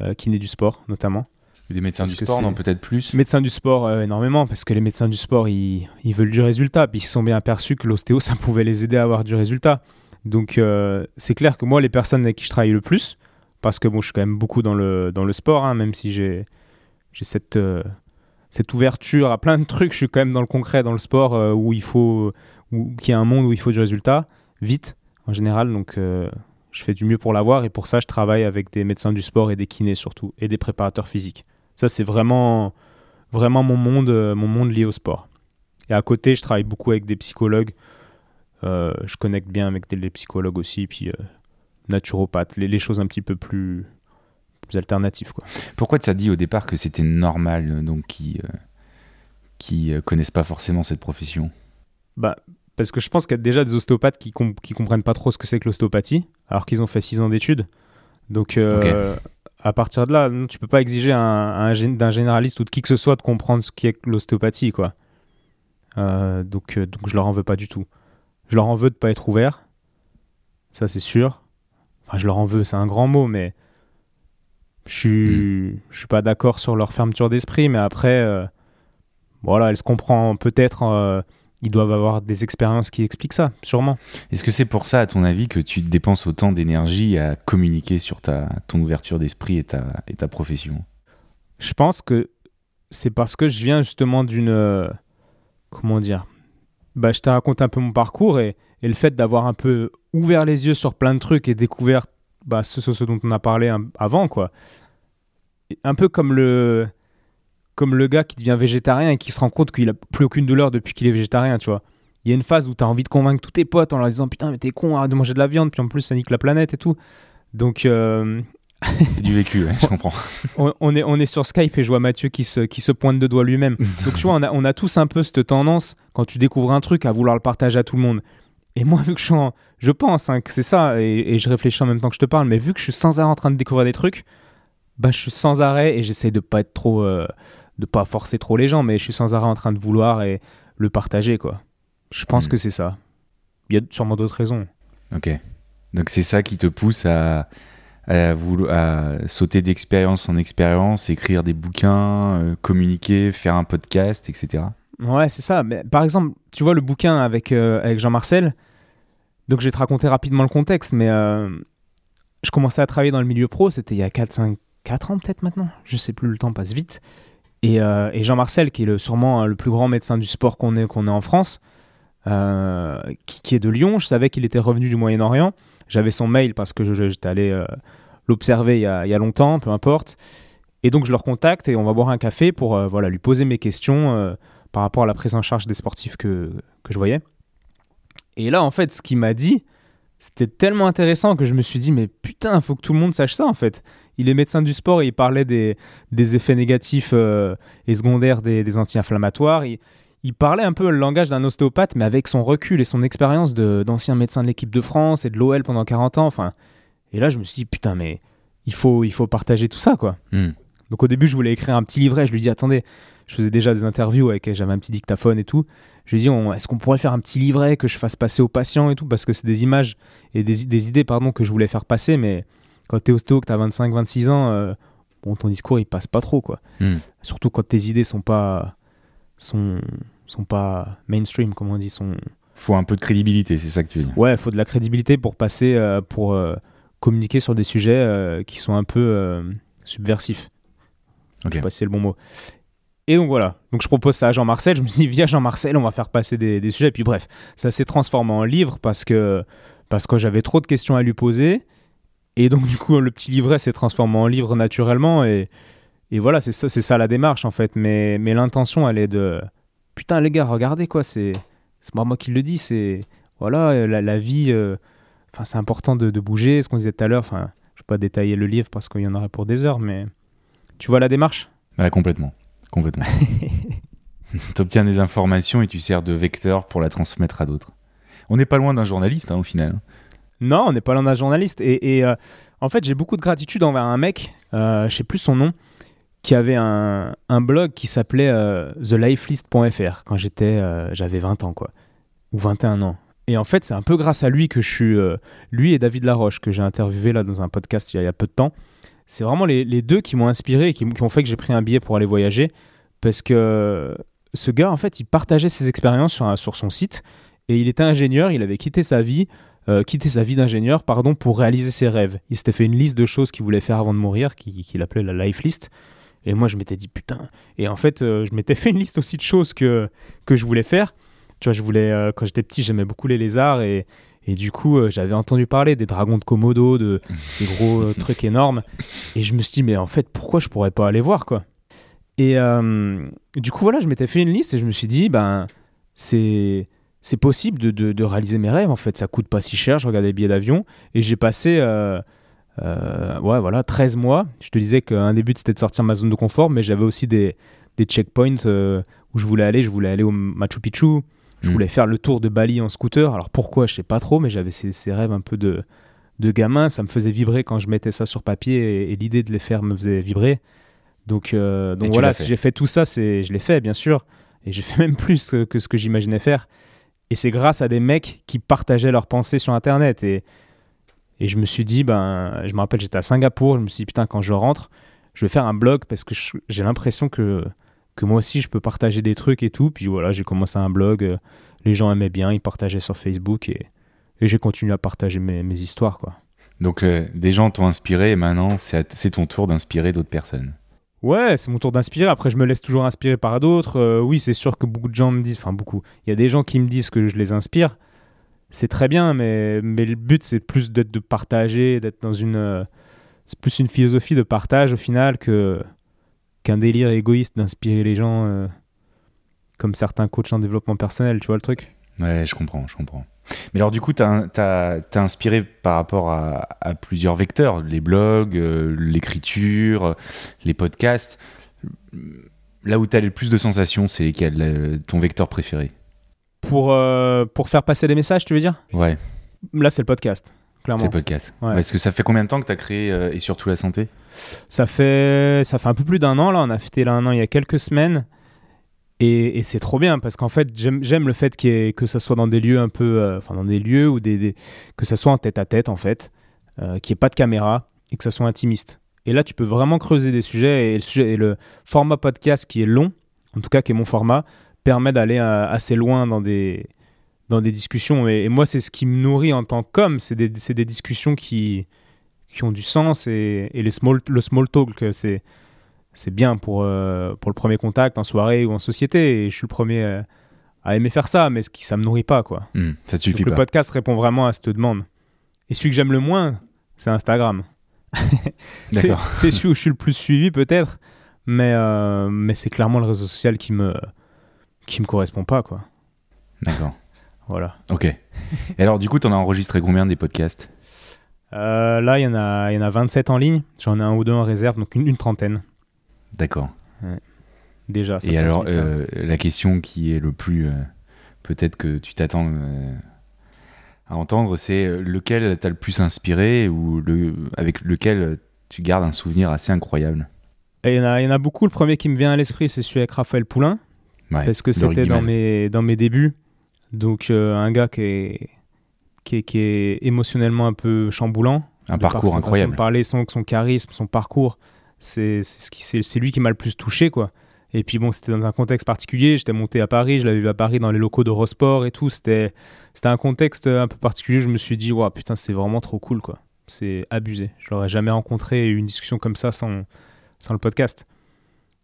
euh, kinés du sport notamment. Des médecins parce du sport, non, peut-être plus. Médecins du sport, euh, énormément, parce que les médecins du sport, ils, ils veulent du résultat, puis ils se sont bien aperçus que l'ostéo, ça pouvait les aider à avoir du résultat. Donc euh, c'est clair que moi, les personnes avec qui je travaille le plus, parce que bon, je suis quand même beaucoup dans le, dans le sport, hein, même si j'ai, j'ai cette, euh, cette ouverture à plein de trucs, je suis quand même dans le concret, dans le sport, euh, où il faut, où, qu'il y a un monde où il faut du résultat, vite, en général. Donc euh, je fais du mieux pour l'avoir, et pour ça, je travaille avec des médecins du sport et des kinés surtout, et des préparateurs physiques. Ça, c'est vraiment, vraiment mon monde, euh, mon monde lié au sport. Et à côté, je travaille beaucoup avec des psychologues. Euh, je connecte bien avec des, les psychologues aussi, puis euh, naturopathes, les, les choses un petit peu plus, plus alternatives, quoi. Pourquoi tu as dit au départ que c'était normal, donc qui, euh, qui euh, connaissent pas forcément cette profession ? Bah, parce que je pense qu'il y a déjà des ostéopathes qui, com- qui comprennent pas trop ce que c'est que l'ostéopathie, alors qu'ils ont fait six ans d'études. Donc euh, okay. À partir de là, non, tu peux pas exiger un, un, d'un généraliste ou de qui que ce soit de comprendre ce qu'est l'ostéopathie, quoi. Euh, donc, euh, donc je leur en veux pas du tout. Je leur en veux de ne pas être ouvert, ça c'est sûr. Enfin, je leur en veux, c'est un grand mot, mais je ne suis, mmh. je suis pas d'accord sur leur fermeture d'esprit. Mais après, euh, voilà, elle se comprend peut-être. Euh, ils doivent avoir des expériences qui expliquent ça, sûrement. Est-ce que c'est pour ça, à ton avis, que tu dépenses autant d'énergie à communiquer sur ta, ton ouverture d'esprit et ta, et ta profession ? Je pense que c'est parce que je viens justement d'une... Euh, comment dire ? Bah, je te raconte un peu mon parcours et, et le fait d'avoir un peu ouvert les yeux sur plein de trucs et découvert bah, ce, ce, ce dont on a parlé un, avant, quoi. Un peu comme le... comme le gars qui devient végétarien et qui se rend compte qu'il n'a plus aucune douleur depuis qu'il est végétarien, tu vois. Il y a une phase où tu as envie de convaincre tous tes potes en leur disant « Putain, mais t'es con, arrête de manger de la viande, puis en plus, ça nique la planète et tout. » Donc... Euh... c'est du vécu, ouais, je comprends. on, on, est, on est sur Skype et je vois Mathieu qui se, qui se pointe de doigt lui-même. Donc tu vois, on a, on a tous un peu cette tendance, quand tu découvres un truc, à vouloir le partager à tout le monde. Et moi, vu que je suis en... Je pense hein, que c'est ça, et, et je réfléchis en même temps que je te parle, mais vu que je suis sans arrêt en train de découvrir des trucs, bah, je suis sans arrêt et j'essaie de pas être trop... Euh... de pas forcer trop les gens, mais je suis sans arrêt en train de vouloir et le partager, quoi. Je pense mmh. que c'est ça. Il y a sûrement d'autres raisons. Ok. Donc c'est ça qui te pousse à, à, vouloir, à sauter d'expérience en expérience, écrire des bouquins, euh, communiquer, faire un podcast, et cetera. Ouais, c'est ça. Mais, par exemple, tu vois le bouquin avec, euh, avec Jean-Marcel. Donc je vais te raconter rapidement le contexte, mais euh, je commençais à travailler dans le milieu pro, c'était il y a quatre, cinq, quatre ans peut-être maintenant. Je sais plus, le temps passe vite. Et, euh, et Jean-Marcel, qui est le, sûrement le plus grand médecin du sport qu'on ait qu'on ait en France, euh, qui, qui est de Lyon, je savais qu'il était revenu du Moyen-Orient. J'avais son mail parce que je, je, j'étais allé euh, l'observer il y, a, il y a longtemps, peu importe. Et donc je le recontacte et on va boire un café pour euh, voilà, lui poser mes questions euh, par rapport à la prise en charge des sportifs que, que je voyais. Et là, en fait, ce qu'il m'a dit, c'était tellement intéressant que je me suis dit, mais putain, il faut que tout le monde sache ça, en fait. Il est médecin du sport et il parlait des, des effets négatifs euh, et secondaires des, des anti-inflammatoires. Il, il parlait un peu le langage d'un ostéopathe, mais avec son recul et son expérience d'ancien médecin de l'équipe de France et de l'O L pendant quarante ans. Enfin, et là, je me suis dit, putain, mais il faut, il faut partager tout ça, quoi. Mmh. Donc au début, je voulais écrire un petit livret. Je lui dis, attendez, je faisais déjà des interviews avec, j'avais un petit dictaphone et tout. Je lui ai dit, on, est-ce qu'on pourrait faire un petit livret que je fasse passer aux patients et tout, parce que c'est des images et des, des idées pardon, que je voulais faire passer, mais... Quand t'es ostéo, que t'as vingt-cinq vingt-six ans, euh, bon, ton discours, il passe pas trop, quoi. Mmh. Surtout quand tes idées sont pas, sont, sont pas mainstream, comme on dit. Sont... Faut un peu de crédibilité, c'est ça que tu dis. Ouais, faut de la crédibilité pour passer, euh, pour euh, communiquer sur des sujets euh, qui sont un peu euh, subversifs. Okay. Je sais pas si c'est le bon mot. Et donc voilà, donc je propose ça à Jean-Marcel. Je me dis, via Jean-Marcel, on va faire passer des, des sujets. Et puis bref, ça s'est transformé en livre parce que, parce que j'avais trop de questions à lui poser. Et donc, du coup, le petit livret s'est transformé en livre naturellement. Et, et voilà, c'est ça, c'est ça la démarche, en fait. Mais, mais l'intention, elle est de... Putain, les gars, regardez, quoi. C'est, c'est pas moi qui le dis. C'est... Voilà, la, la vie... Euh, enfin, c'est important de, de bouger. Ce qu'on disait tout à l'heure, enfin, je vais pas détailler le livre parce qu'il y en aurait pour des heures, mais... Tu vois la démarche ? Ouais, complètement. Complètement. T'obtiens des informations et tu sers de vecteur pour la transmettre à d'autres. On n'est pas loin d'un journaliste, hein, au final. Non, on n'est pas là d'un journaliste. Et, et euh, en fait, j'ai beaucoup de gratitude envers un mec, euh, je sais plus son nom, qui avait un, un blog qui s'appelait euh, the life list point f r quand j'étais, euh, j'avais vingt ans, quoi, ou vingt et un ans. Et en fait, c'est un peu grâce à lui que je suis... Euh, lui et David Laroche, que j'ai interviewé là dans un podcast il y a, il y a peu de temps. C'est vraiment les, les deux qui m'ont inspiré et qui, qui ont fait que j'ai pris un billet pour aller voyager. Parce que ce gars, en fait, il partageait ses expériences sur, sur son site. Et il était ingénieur, il avait quitté sa vie... Euh, quitter sa vie d'ingénieur pardon, pour réaliser ses rêves. Il s'était fait une liste de choses qu'il voulait faire avant de mourir, qu'il, qu'il appelait la life list. Et moi, je m'étais dit, putain... Et en fait, euh, je m'étais fait une liste aussi de choses que, que je voulais faire. Tu vois, je voulais... Euh, quand j'étais petit, j'aimais beaucoup les lézards. Et, et du coup, euh, j'avais entendu parler des dragons de Komodo, de ces gros euh, trucs énormes. Et je me suis dit, mais en fait, pourquoi je pourrais pas aller voir, quoi. Et euh, du coup, voilà, je m'étais fait une liste et je me suis dit, ben, c'est... c'est possible de, de, de réaliser mes rêves, en fait. Ça coûte pas si cher, je regardais les billets d'avion. Et j'ai passé euh, euh, ouais, voilà, treize mois. Je te disais qu'un début, c'était de sortir ma zone de confort, mais j'avais aussi des, des checkpoints euh, où je voulais aller. Je voulais aller au Machu Picchu. Je mmh. voulais faire le tour de Bali en scooter. Alors pourquoi, je sais pas trop, mais j'avais ces, ces rêves un peu de, de gamin. Ça me faisait vibrer quand je mettais ça sur papier et, et l'idée de les faire me faisait vibrer. Donc, euh, donc voilà, si j'ai fait tout ça, c'est, je l'ai fait, bien sûr. Et j'ai fait même plus que, que ce que j'imaginais faire. Et c'est grâce à des mecs qui partageaient leurs pensées sur Internet. Et, et je me suis dit, ben, je me rappelle, j'étais à Singapour. Je me suis dit, putain, quand je rentre, je vais faire un blog parce que je, j'ai l'impression que, que moi aussi je peux partager des trucs et tout. Puis voilà, j'ai commencé un blog, les gens aimaient bien, ils partageaient sur Facebook et, et j'ai continué à partager mes, mes histoires, quoi. Donc euh, des gens t'ont inspiré et maintenant c'est, à t- c'est ton tour d'inspirer d'autres personnes. Ouais, c'est mon tour d'inspirer. Après, je me laisse toujours inspirer par d'autres. Euh, oui, c'est sûr que beaucoup de gens me disent... Enfin, beaucoup. Il y a des gens qui me disent que je les inspire. C'est très bien, mais, mais le but, c'est plus d'être, de partager, d'être dans une... Euh, c'est plus une philosophie de partage, au final, que, qu'un délire égoïste d'inspirer les gens euh, comme certains coachs en développement personnel. Tu vois le truc ? Ouais, je comprends, je comprends. Mais alors, du coup, t'as, t'as, t'as inspiré par rapport à, à plusieurs vecteurs, les blogs, euh, l'écriture, les podcasts. Là où t'as le plus de sensations, c'est lesquels, euh, ton vecteur préféré ? Pour, euh, pour faire passer des messages, tu veux dire ? Ouais. Là, c'est le podcast, clairement. C'est le podcast. Ouais. Parce que ça fait combien de temps que t'as créé euh, Et surtout la santé ? ça fait, ça fait un peu plus d'un an, là. On a fêté là, un an il y a quelques semaines. Et, et c'est trop bien parce qu'en fait j'aime, j'aime le fait qu'il y ait, que ça soit dans des lieux un peu, euh, enfin dans des lieux ou des, des, que ça soit en tête à tête en fait, euh, qu'il n'y ait pas de caméra et que ça soit intimiste. Et là tu peux vraiment creuser des sujets et le, sujet, et le format podcast qui est long, en tout cas qui est mon format, permet d'aller euh, assez loin dans des, dans des discussions. Et, et moi c'est ce qui me nourrit en tant qu'homme, c'est des, c'est des discussions qui, qui ont du sens et, et les small, le small talk c'est... C'est bien pour, euh, pour le premier contact en soirée ou en société. Et je suis le premier euh, à aimer faire ça, mais ce qui, ça ne me nourrit pas, quoi. Mmh, ça te suffit pas. Le podcast répond vraiment à cette demande. Et celui que j'aime le moins, c'est Instagram. c'est, c'est celui où je suis le plus suivi, peut-être, mais, euh, mais c'est clairement le réseau social qui me, qui me correspond pas, quoi. D'accord. Voilà. Ok. Et alors, du coup, tu en as enregistré combien des podcasts ? euh, Là, il y, y en a vingt-sept en ligne. J'en ai un ou deux en réserve, donc une, une trentaine. D'accord. Ouais. Déjà. Ça et alors, euh, la question qui est le plus, euh, peut-être que tu t'attends euh, à entendre, c'est lequel t'as le plus inspiré ou le, avec lequel tu gardes un souvenir assez incroyable. Il y en a, il y en a beaucoup. Le premier qui me vient à l'esprit, c'est celui avec Raphaël Poulain, ouais, parce que c'était dans mes, dans mes débuts. Donc, euh, un gars qui est, qui est, qui est émotionnellement un peu chamboulant. Un parcours incroyable. Son parler, son, son charisme, son parcours. C'est, c'est, ce qui, c'est, c'est lui qui m'a le plus touché, quoi. Et puis bon, c'était dans un contexte particulier, j'étais monté à Paris, je l'avais vu à Paris dans les locaux d'Eurosport et tout, c'était, c'était un contexte un peu particulier, je me suis dit, waouh, putain, c'est vraiment trop cool, quoi. C'est abusé, je l'aurais jamais rencontré une discussion comme ça sans, sans le podcast.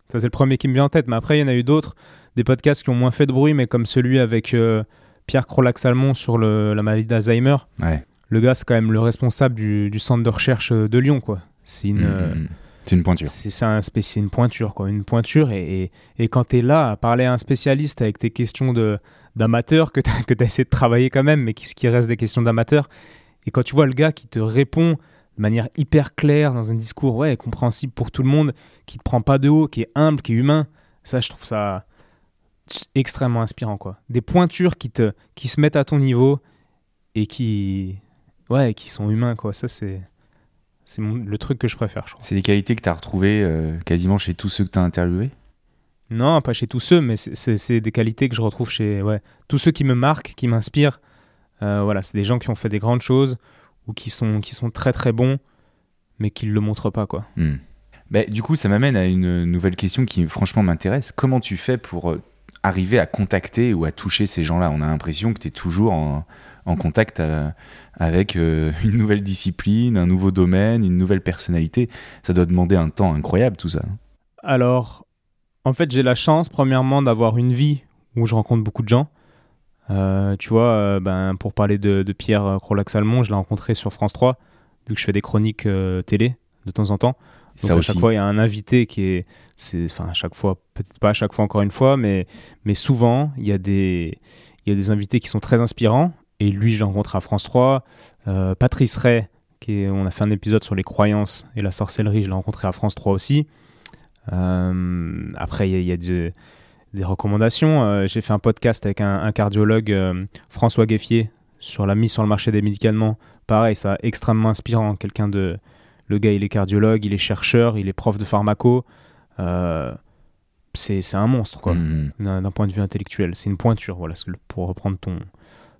Ça, c'est le premier qui me vient en tête, mais après, il y en a eu d'autres, des podcasts qui ont moins fait de bruit, mais comme celui avec euh, Pierre Krolak-Salmon sur le, la maladie d'Alzheimer. Ouais. Le gars, c'est quand même le responsable du, du centre de recherche de Lyon, quoi. C'est une... Mmh. Euh, C'est une pointure. C'est, c'est, un, c'est une pointure, quoi. Une pointure. Et, et, et quand t'es là à parler à un spécialiste avec tes questions de, d'amateur que t'as, que t'as essayé de travailler quand même, mais qui, ce qui reste des questions d'amateur, et quand tu vois le gars qui te répond de manière hyper claire dans un discours ouais, compréhensible pour tout le monde, qui te prend pas de haut, qui est humble, qui est humain, ça, je trouve ça extrêmement inspirant, quoi. Des pointures qui, te, qui se mettent à ton niveau et qui, ouais, qui sont humains, quoi. Ça, c'est... C'est mon, le truc que je préfère, je crois. C'est des qualités que tu as retrouvées euh, quasiment chez tous ceux que tu as interviewés ? Non, pas chez tous ceux, mais c'est, c'est, c'est des qualités que je retrouve chez ouais, tous ceux qui me marquent, qui m'inspirent. Euh, voilà, c'est des gens qui ont fait des grandes choses ou qui sont, qui sont très très bons, mais qui ne le montrent pas, quoi. Mmh. Bah, du coup, ça m'amène à une nouvelle question qui franchement m'intéresse. Comment tu fais pour euh, arriver à contacter ou à toucher ces gens-là ? On a l'impression que tu es toujours en... en contact euh, avec euh, une nouvelle discipline, un nouveau domaine, une nouvelle personnalité. Ça doit demander un temps incroyable, tout ça. Alors, en fait, j'ai la chance, premièrement, d'avoir une vie où je rencontre beaucoup de gens. Euh, tu vois, euh, ben, pour parler de, de Pierre Krolak-Salmon, je l'ai rencontré sur France trois, vu que je fais des chroniques euh, télé de temps en temps. Donc ça à aussi. Chaque fois, il y a un invité qui est... Enfin, à chaque fois, peut-être pas à chaque fois encore une fois, mais, mais souvent, il y, y a des invités qui sont très inspirants. Et lui, je l'ai rencontré à France trois. Euh, Patrice Rey, qui est, on a fait un épisode sur les croyances et la sorcellerie, je l'ai rencontré à France trois aussi. Euh, après, il y a, y a de, des recommandations. Euh, j'ai fait un podcast avec un, un cardiologue, euh, François Guéffier, sur la mise sur le marché des médicaments. Pareil, ça extrêmement inspirant. Quelqu'un de, le gars, il est cardiologue, il est chercheur, il est prof de pharmaco. Euh, c'est, c'est un monstre, quoi, mmh. d'un, d'un point de vue intellectuel. C'est une pointure, voilà, pour reprendre ton...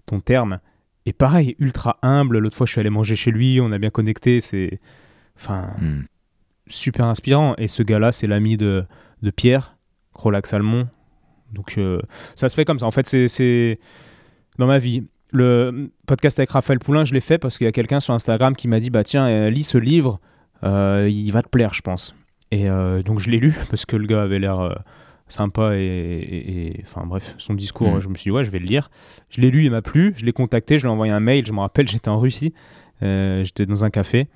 ton terme, et pareil, ultra humble. L'autre fois, je suis allé manger chez lui, on a bien connecté, c'est enfin, mm. super inspirant. Et ce gars-là, c'est l'ami de, de Pierre Krolak-Salmon. Donc euh, ça se fait comme ça. En fait, c'est, c'est dans ma vie. Le podcast avec Raphaël Poulain, je l'ai fait parce qu'il y a quelqu'un sur Instagram qui m'a dit bah tiens, euh, lis ce livre, euh, il va te plaire, je pense. Et euh, donc je l'ai lu parce que le gars avait l'air euh, sympa et enfin bref, son discours, mmh. je me suis dit ouais, je vais le lire. Je l'ai lu, il m'a plu, je l'ai contacté, je lui ai envoyé un mail, je me rappelle, j'étais en Russie, euh, j'étais dans un café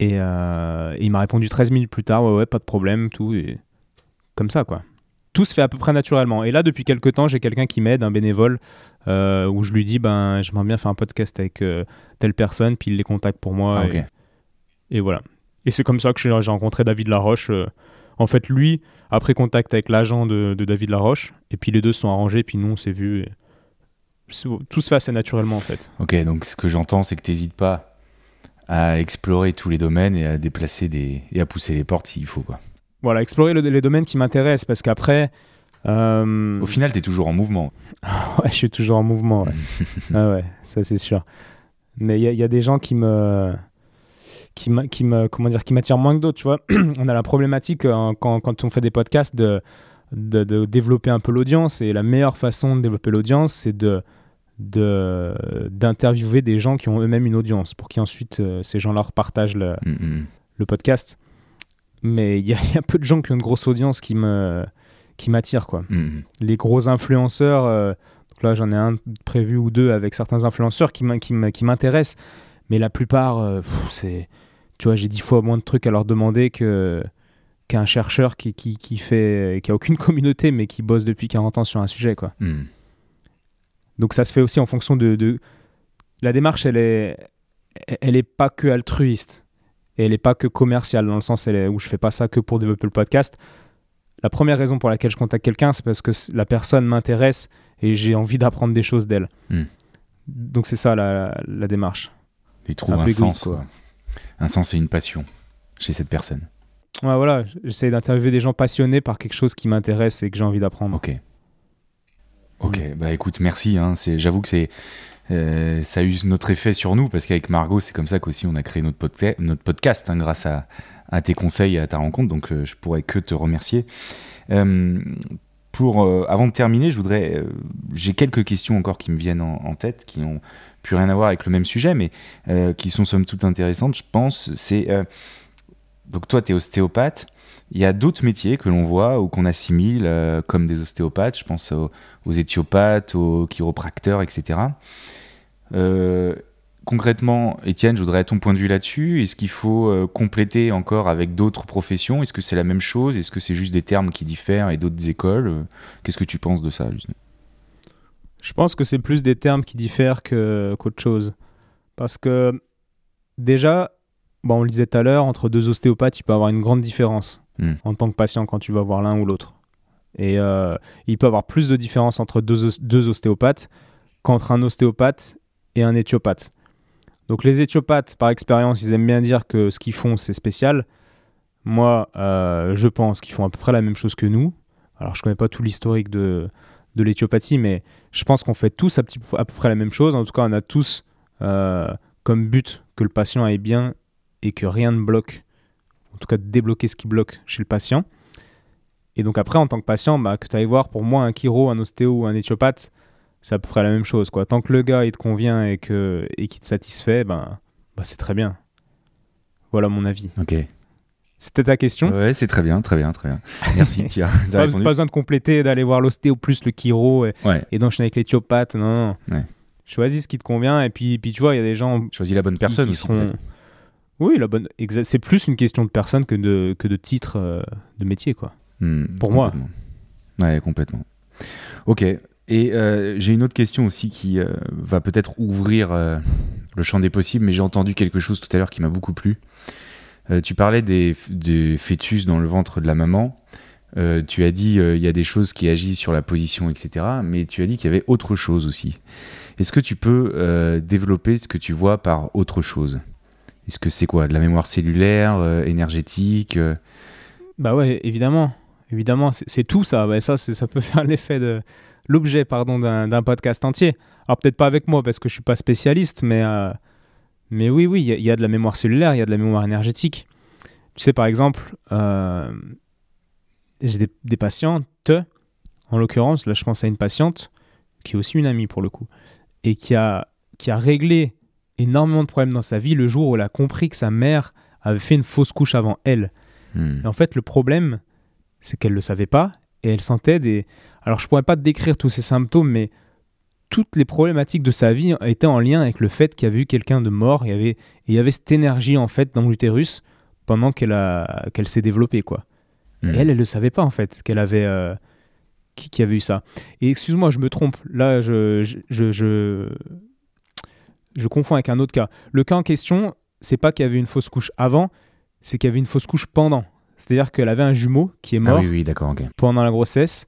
et, euh, et il m'a répondu treize minutes plus tard, ouais ouais, pas de problème, tout et comme ça quoi. Tout se fait à peu près naturellement. Et là, depuis quelques temps, j'ai quelqu'un qui m'aide, un bénévole, euh, où je lui dis, ben, j'aimerais bien faire un podcast avec euh, telle personne, puis il les contacte pour moi. Ah, okay. et, et voilà. Et c'est comme ça que j'ai rencontré David Laroche. Euh, en fait, lui, après contact avec l'agent de, de David Laroche, et puis les deux se sont arrangés, puis nous, on s'est vus. Tout se fait assez naturellement, en fait. Ok, donc ce que j'entends, c'est que tu n'hésites pas à explorer tous les domaines et à déplacer des... et à pousser les portes s'il faut, quoi. Voilà, explorer le, les domaines qui m'intéressent, parce qu'après... Euh... Au final, t'es toujours en mouvement. Ouais, je suis toujours en mouvement, ouais. Ah ouais, ça c'est sûr. Mais il y, y a des gens qui me... Qui, m'a, qui, me, comment dire, qui m'attirent moins que d'autres, tu vois. On a la problématique, hein, quand, quand on fait des podcasts, de, de, de développer un peu l'audience, et la meilleure façon de développer l'audience, c'est de, de, d'interviewer des gens qui ont eux-mêmes une audience, pour qu'ensuite, euh, ces gens-là repartagent le, mm-hmm. le podcast. Mais il y, y a peu de gens qui ont une grosse audience qui, me, qui m'attirent, quoi. Mmh. Les gros influenceurs, euh, donc là j'en ai un prévu ou deux avec certains influenceurs qui, qui, qui m'intéressent, mais la plupart, euh, pff, c'est, tu vois, j'ai dix fois moins de trucs à leur demander que, qu'un chercheur qui, qui, qui, fait, qui a aucune communauté, mais qui bosse depuis quarante ans sur un sujet, quoi. Mmh. Donc ça se fait aussi en fonction de... de... La démarche, elle est, elle est pas que altruiste. Et elle n'est pas que commerciale, dans le sens où je ne fais pas ça que pour développer le podcast. La première raison pour laquelle je contacte quelqu'un, c'est parce que la personne m'intéresse et j'ai envie d'apprendre des choses d'elle. Mmh. Donc c'est ça la, la démarche. Il trouve un, un sens, quoi. Un sens et une passion chez cette personne. Ouais, voilà, j'essaie d'interviewer des gens passionnés par quelque chose qui m'intéresse et que j'ai envie d'apprendre. Ok. Ok, mmh. Bah écoute, merci. Hein. C'est, j'avoue que c'est... Euh, ça a eu notre effet sur nous parce qu'avec Margot c'est comme ça qu'aussi on a créé notre, podca- notre podcast hein, grâce à, à tes conseils et à ta rencontre, donc euh, je pourrais que te remercier. Euh, pour, euh, avant de terminer, je voudrais, euh, j'ai quelques questions encore qui me viennent en, en tête, qui n'ont plus rien à voir avec le même sujet, mais euh, qui sont somme toute intéressantes, je pense. C'est, euh, donc toi t'es ostéopathe. Il y a d'autres métiers que l'on voit ou qu'on assimile euh, comme des ostéopathes, je pense aux, aux éthiopathes, aux chiropracteurs, et cetera. Euh, concrètement, Étienne, je voudrais ton point de vue là-dessus. Est-ce qu'il faut euh, compléter encore avec d'autres professions? Est-ce que c'est la même chose? Est-ce que c'est juste des termes qui diffèrent et d'autres écoles? Qu'est-ce que tu penses de ça? Je pense que c'est plus des termes qui diffèrent que, qu'autre chose. Parce que déjà... Bon, on le disait tout à l'heure, entre deux ostéopathes, tu peux avoir une grande différence mmh. en tant que patient quand tu vas voir l'un ou l'autre. Et euh, il peut y avoir plus de différence entre deux, os- deux ostéopathes qu'entre un ostéopathe et un éthiopathe. Donc les éthiopathes, par expérience, ils aiment bien dire que ce qu'ils font, c'est spécial. Moi, euh, je pense qu'ils font à peu près la même chose que nous. Alors, je ne connais pas tout l'historique de, de l'éthiopathie, mais je pense qu'on fait tous à, petit, à peu près la même chose. En tout cas, on a tous euh, comme but que le patient aille bien et que rien ne bloque, en tout cas de débloquer ce qui bloque chez le patient. Et donc après, en tant que patient, bah, que tu ailles voir, pour moi, un chiro, un ostéo ou un éthiopathe, c'est à peu près la même chose, quoi. Tant que le gars, il te convient et, que, et qu'il te satisfait, bah, bah, c'est très bien. Voilà mon avis. Ok. C'était ta question? Ouais, c'est très bien, très bien, très bien. Merci, tu as, tu as pas, répondu. Pas besoin de compléter, d'aller voir l'ostéo plus le chiro et, ouais. et d'enchaîner avec l'éthiopathe, non, non. Ouais. Choisis ce qui te convient et puis, puis tu vois, il y a des gens... Choisis la bonne personne qui, qui aussi, seront... en fait. Oui, la bonne... c'est plus une question de personne que de, que de titre euh, de métier, quoi. Mmh, pour moi. Ouais, complètement. Ok. Et euh, j'ai une autre question aussi qui euh, va peut-être ouvrir euh, le champ des possibles, mais j'ai entendu quelque chose tout à l'heure qui m'a beaucoup plu. Euh, tu parlais des, des fœtus dans le ventre de la maman. Euh, tu as dit euh, y a des choses qui agissent sur la position, et cetera. Mais tu as dit qu'il y avait autre chose aussi. Est-ce que tu peux euh, développer ce que tu vois par autre chose ? Est-ce que c'est quoi? De la mémoire cellulaire, euh, énergétique euh... Bah ouais, évidemment. Évidemment, c'est, c'est tout ça. Bah ça, c'est, ça peut faire l'effet de... L'objet, pardon, d'un, d'un podcast entier. Alors peut-être pas avec moi, parce que je suis pas spécialiste, mais, euh, mais oui, oui, il y, y a de la mémoire cellulaire, il y a de la mémoire énergétique. Tu sais, par exemple, euh, j'ai des, des patientes, en l'occurrence, là je pense à une patiente qui est aussi une amie pour le coup, et qui a, qui a réglé énormément de problèmes dans sa vie le jour où elle a compris que sa mère avait fait une fausse couche avant elle. Mmh. Et en fait, le problème, c'est qu'elle ne le savait pas, et elle sentait des... Alors, je ne pourrais pas te décrire tous ces symptômes, mais toutes les problématiques de sa vie étaient en lien avec le fait qu'il y avait eu quelqu'un de mort, et il y avait, et il y avait cette énergie, en fait, dans l'utérus, pendant qu'elle, a, qu'elle s'est développée, quoi. Mmh. Et elle, elle ne le savait pas, en fait, qu'elle avait... Euh... Qui, qui avait eu ça. Et excuse-moi, je me trompe. Là, je je, je, je je confonds avec un autre cas. Le cas en question, c'est pas qu'il y avait une fausse couche avant, c'est qu'il y avait une fausse couche pendant. C'est-à-dire qu'elle avait un jumeau qui est mort ah oui, oui, d'accord, okay. pendant la grossesse,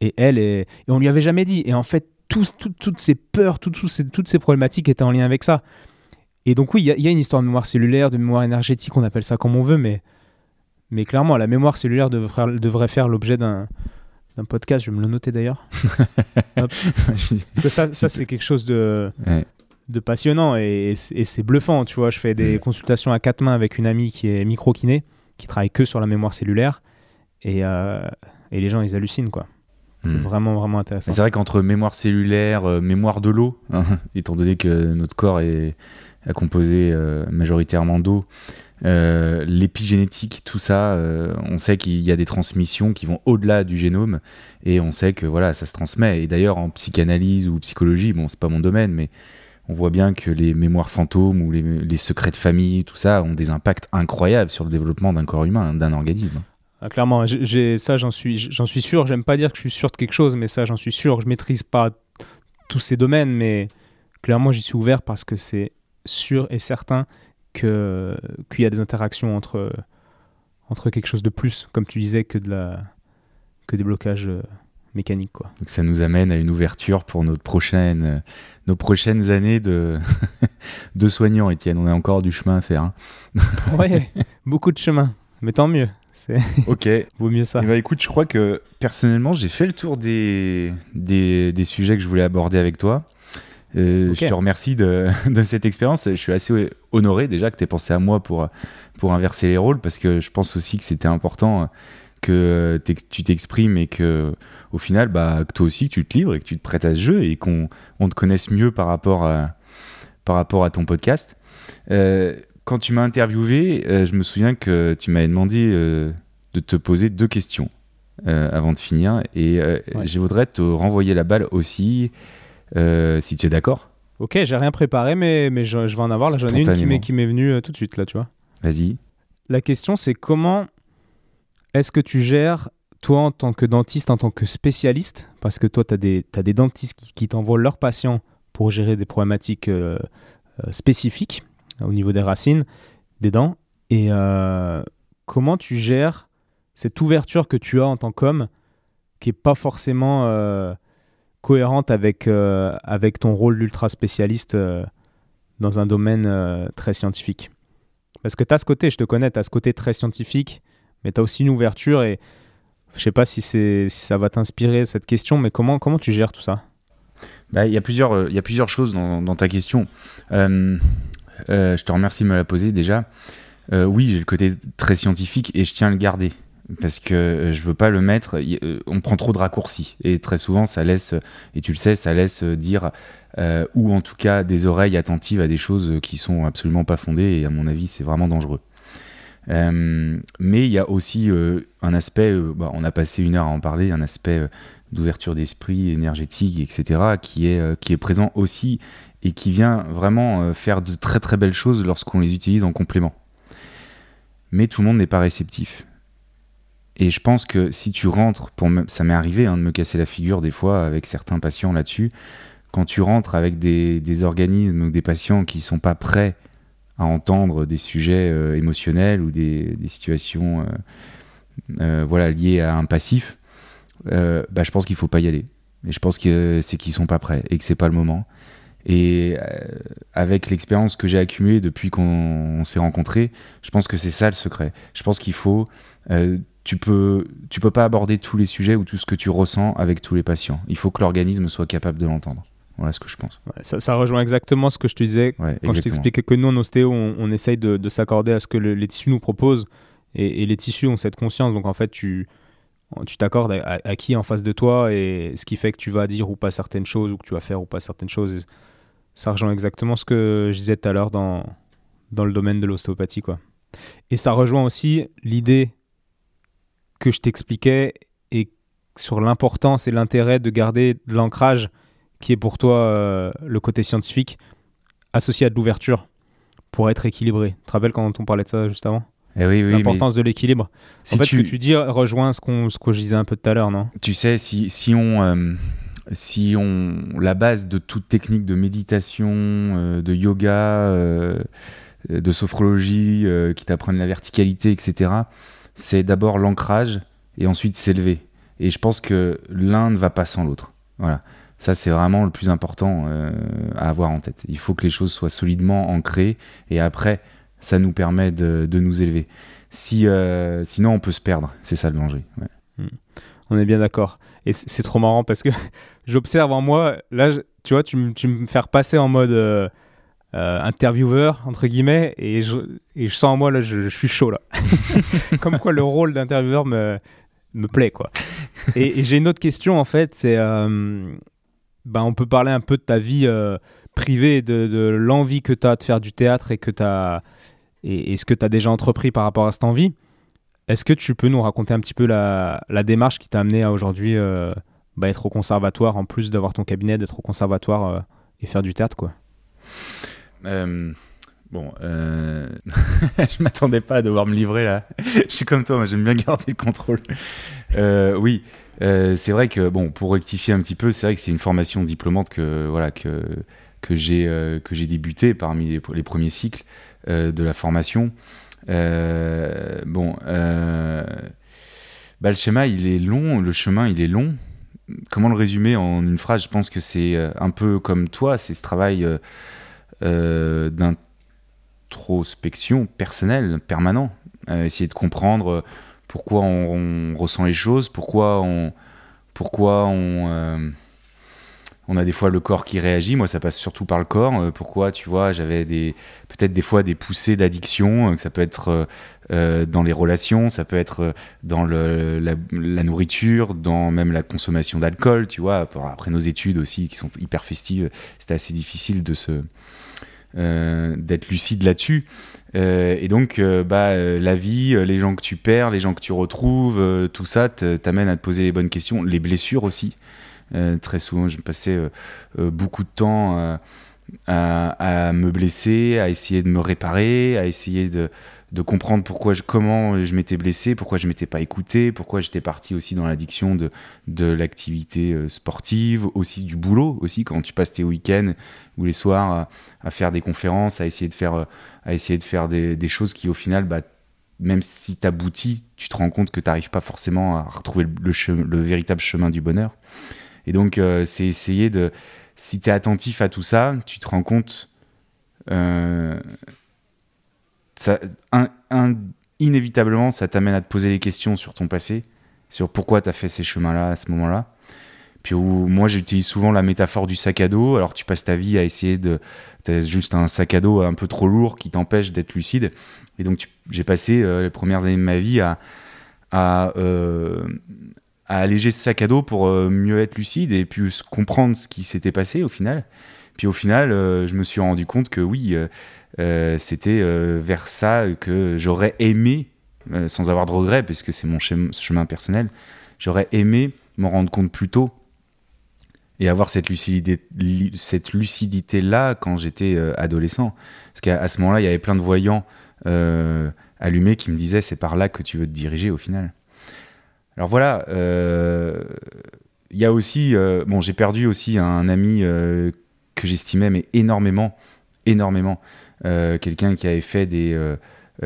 et elle est... et on lui avait jamais dit. Et en fait, tous, tout, toutes ces peurs, tout, tout ces, toutes ces problématiques étaient en lien avec ça. Et donc oui, il y a, y a une histoire de mémoire cellulaire, de mémoire énergétique, on appelle ça comme on veut, mais mais clairement, la mémoire cellulaire devra, devrait faire l'objet d'un d'un podcast, je vais me le noter d'ailleurs. Parce que ça, ça c'est quelque chose de, ouais. de passionnant et, et c'est bluffant, tu vois. Je fais des ouais. consultations à quatre mains avec une amie qui est micro-kiné, qui travaille que sur la mémoire cellulaire, et, euh, et les gens, ils hallucinent, quoi. C'est mmh. vraiment, vraiment intéressant. Mais c'est vrai qu'entre mémoire cellulaire, euh, mémoire de l'eau, hein, étant donné que notre corps est, est composé euh, majoritairement d'eau, Euh, l'épigénétique, tout ça, euh, on sait qu'il y a des transmissions qui vont au-delà du génome, et on sait que voilà, ça se transmet. Et d'ailleurs, en psychanalyse ou psychologie, bon, c'est pas mon domaine, mais on voit bien que les mémoires fantômes ou les, les secrets de famille, tout ça, ont des impacts incroyables sur le développement d'un corps humain, d'un organisme. Ah, clairement, j'ai, ça, j'en suis, j'en suis sûr. J'aime pas dire que je suis sûr de quelque chose, mais ça, j'en suis sûr. Je maîtrise pas tous ces domaines, mais clairement, j'y suis ouvert parce que c'est sûr et certain. Que, qu'il y a des interactions entre, entre quelque chose de plus, comme tu disais, que, de la, que des blocages euh, mécaniques, quoi. Donc ça nous amène à une ouverture pour notre prochaine, euh, nos prochaines années de, de soignants, Étienne. On a encore du chemin à faire. Hein. Oui, beaucoup de chemin, mais tant mieux. C'est... Ok. Vaut mieux ça. Et bah écoute, je crois que personnellement, j'ai fait le tour des, des, des sujets que je voulais aborder avec toi. Euh, okay. Je te remercie de, de cette expérience. Je suis assez honoré déjà que tu aies pensé à moi pour, pour inverser les rôles, parce que je pense aussi que c'était important que tu t'exprimes et que, au final, bah, que toi aussi tu te livres et que tu te prêtes à ce jeu et qu'on on te connaisse mieux par rapport à, par rapport à ton podcast. Euh, quand tu m'as interviewé, euh, je me souviens que tu m'avais demandé euh, de te poser deux questions euh, avant de finir, et euh, ouais. je voudrais te renvoyer la balle aussi. Euh, si tu es d'accord. Ok, j'ai rien préparé, mais, mais je, je vais en avoir. Là, j'en ai une qui m'est, qui m'est venue euh, tout de suite, là, tu vois. Vas-y. La question, c'est comment est-ce que tu gères, toi, en tant que dentiste, en tant que spécialiste, parce que toi, tu as des, t'as des dentistes qui, qui t'envoient leurs patients pour gérer des problématiques euh, euh, spécifiques au niveau des racines, des dents. Et euh, comment tu gères cette ouverture que tu as en tant qu'homme qui n'est pas forcément... Euh, cohérente avec, euh, avec ton rôle d'ultra spécialiste euh, dans un domaine euh, très scientifique. Parce que tu as ce côté, je te connais, tu as ce côté très scientifique, mais tu as aussi une ouverture, et je ne sais pas si, c'est, si ça va t'inspirer cette question, mais comment, comment tu gères tout ça ? Bah, y a plusieurs, euh, y a plusieurs choses dans, dans ta question. Euh, euh, je te remercie de me la poser déjà. Euh, oui, j'ai le côté très scientifique et je tiens à le garder. Parce que je veux pas le mettre, on prend trop de raccourcis, et très souvent ça laisse, et tu le sais, ça laisse dire euh, ou en tout cas des oreilles attentives à des choses qui sont absolument pas fondées, et à mon avis c'est vraiment dangereux. Euh, mais il y a aussi euh, un aspect, euh, bah, on a passé une heure à en parler, un aspect euh, d'ouverture d'esprit, énergétique, et cetera qui est, euh, qui est présent aussi, et qui vient vraiment euh, faire de très très belles choses lorsqu'on les utilise en complément. Mais tout le monde n'est pas réceptif. Et je pense que si tu rentres, pour me... ça m'est arrivé hein, de me casser la figure des fois avec certains patients là-dessus, quand tu rentres avec des, des organismes ou des patients qui ne sont pas prêts à entendre des sujets euh, émotionnels ou des, des situations euh, euh, voilà, liées à un passif, euh, bah, je pense qu'il ne faut pas y aller. Et je pense que euh, c'est qu'ils ne sont pas prêts et que ce n'est pas le moment. Et euh, avec l'expérience que j'ai accumulée depuis qu'on on s'est rencontrés, je pense que c'est ça le secret. Je pense qu'il faut... Euh, Tu peux, tu peux pas aborder tous les sujets ou tout ce que tu ressens avec tous les patients. Il faut que l'organisme soit capable de l'entendre. Voilà ce que je pense. Ouais, ça, ça rejoint exactement ce que je te disais ouais, quand exactement. Je t'expliquais que nous, en ostéo, on, on essaye de, de s'accorder à ce que le, les tissus nous proposent. Et, et les tissus ont cette conscience. Donc, en fait, tu, tu t'accordes à, à, à qui est en face de toi, et ce qui fait que tu vas dire ou pas certaines choses, ou que tu vas faire ou pas certaines choses. Ça rejoint exactement ce que je disais tout à l'heure dans, dans le domaine de l'ostéopathie, quoi. Et ça rejoint aussi l'idée que je t'expliquais et sur l'importance et l'intérêt de garder de l'ancrage qui est pour toi euh, le côté scientifique associé à de l'ouverture pour être équilibré. Tu te rappelles quand on parlait de ça juste avant ? Eh oui, oui, l'importance mais... de l'équilibre. Si en fait, tu... ce que tu dis rejoint ce, qu'on, ce que je disais un peu tout à l'heure, non ? Tu sais, si, si on... Euh... Si on, la base de toute technique de méditation, euh, de yoga, euh, de sophrologie, euh, qui t'apprennent la verticalité, et cetera, c'est d'abord l'ancrage et ensuite s'élever. Et je pense que l'un ne va pas sans l'autre. Voilà. Ça, c'est vraiment le plus important euh, à avoir en tête. Il faut que les choses soient solidement ancrées et après, ça nous permet de, de nous élever. Si, euh, sinon, on peut se perdre. C'est ça le danger. Ouais. Mmh. On est bien d'accord. Et c'est trop marrant parce que j'observe en moi, là, je, tu vois, tu, m, tu me fais passer en mode euh, euh, intervieweur, entre guillemets, et je, et je sens en moi, là, je, je suis chaud, là. Comme quoi le rôle d'intervieweur me, me plaît, quoi. Et, et j'ai une autre question, en fait, c'est, euh, bah, on peut parler un peu de ta vie euh, privée, de, de l'envie que tu as de faire du théâtre et, que t'as, et, et ce que tu as déjà entrepris par rapport à cette envie. Est-ce que tu peux nous raconter un petit peu la, la démarche qui t'a amené à aujourd'hui euh, bah être au conservatoire, en plus d'avoir ton cabinet, d'être au conservatoire euh, et faire du théâtre, quoi. Euh, bon, euh... je m'attendais pas à devoir me livrer là. Je suis comme toi, moi, j'aime bien garder le contrôle. Euh, oui, euh, c'est vrai que bon, pour rectifier un petit peu, c'est vrai que c'est une formation diplômante que voilà que que j'ai euh, que j'ai débuté parmi les, les premiers cycles euh, de la formation. Euh, bon, euh, bah le schéma il est long, le chemin il est long. Comment le résumer en une phrase ? Je pense que c'est un peu comme toi, c'est ce travail euh, d'introspection personnelle, permanent. Euh, essayer de comprendre pourquoi on, on ressent les choses, pourquoi on, pourquoi on, euh, on a des fois le corps qui réagit. Moi, ça passe surtout par le corps. Euh, pourquoi, tu vois, j'avais des, peut-être des fois des poussées d'addiction. Euh, ça peut être euh, dans les relations, ça peut être dans le, la, la nourriture, dans même la consommation d'alcool, tu vois. Après nos études aussi, qui sont hyper festives, c'était assez difficile de se, euh, d'être lucide là-dessus. Euh, et donc, euh, bah, euh, la vie, euh, les gens que tu perds, les gens que tu retrouves, euh, tout ça t'amène à te poser les bonnes questions. Les blessures aussi. Euh, très souvent, je passais euh, euh, beaucoup de temps euh, à, à me blesser, à essayer de me réparer, à essayer de, de comprendre pourquoi je, comment je m'étais blessé, pourquoi je ne m'étais pas écouté, pourquoi j'étais parti aussi dans l'addiction de, de l'activité euh, sportive, aussi du boulot, aussi quand tu passes tes week-ends ou les soirs à, à faire des conférences, à essayer de faire, à essayer de faire des, des choses qui, au final, bah, même si t'aboutis, tu te rends compte que t'arrives pas forcément à retrouver le, le, che, le véritable chemin du bonheur. Et donc, euh, c'est essayer de... Si tu es attentif à tout ça, tu te rends compte... Euh, ça, un, un, inévitablement, ça t'amène à te poser des questions sur ton passé, sur pourquoi tu as fait ces chemins-là à ce moment-là. Puis où, moi, j'utilise souvent la métaphore du sac à dos. Alors, tu passes ta vie à essayer de... Tu as juste un sac à dos un peu trop lourd qui t'empêche d'être lucide. Et donc, tu, j'ai passé euh, les premières années de ma vie à... à euh, à alléger ce sac à dos pour mieux être lucide et puis comprendre ce qui s'était passé au final. Puis au final, euh, je me suis rendu compte que oui, euh, c'était euh, vers ça que j'aurais aimé, euh, sans avoir de regrets, parce que c'est mon chemin, chemin personnel, j'aurais aimé m'en rendre compte plus tôt et avoir cette lucidité, cette lucidité-là quand j'étais euh, adolescent. Parce qu'à à ce moment-là, il y avait plein de voyants euh, allumés qui me disaient « c'est par là que tu veux te diriger au final ». Alors voilà, il euh, y a aussi, euh, bon, j'ai perdu aussi un ami euh, que j'estimais mais énormément, énormément, euh, quelqu'un qui avait fait des, euh,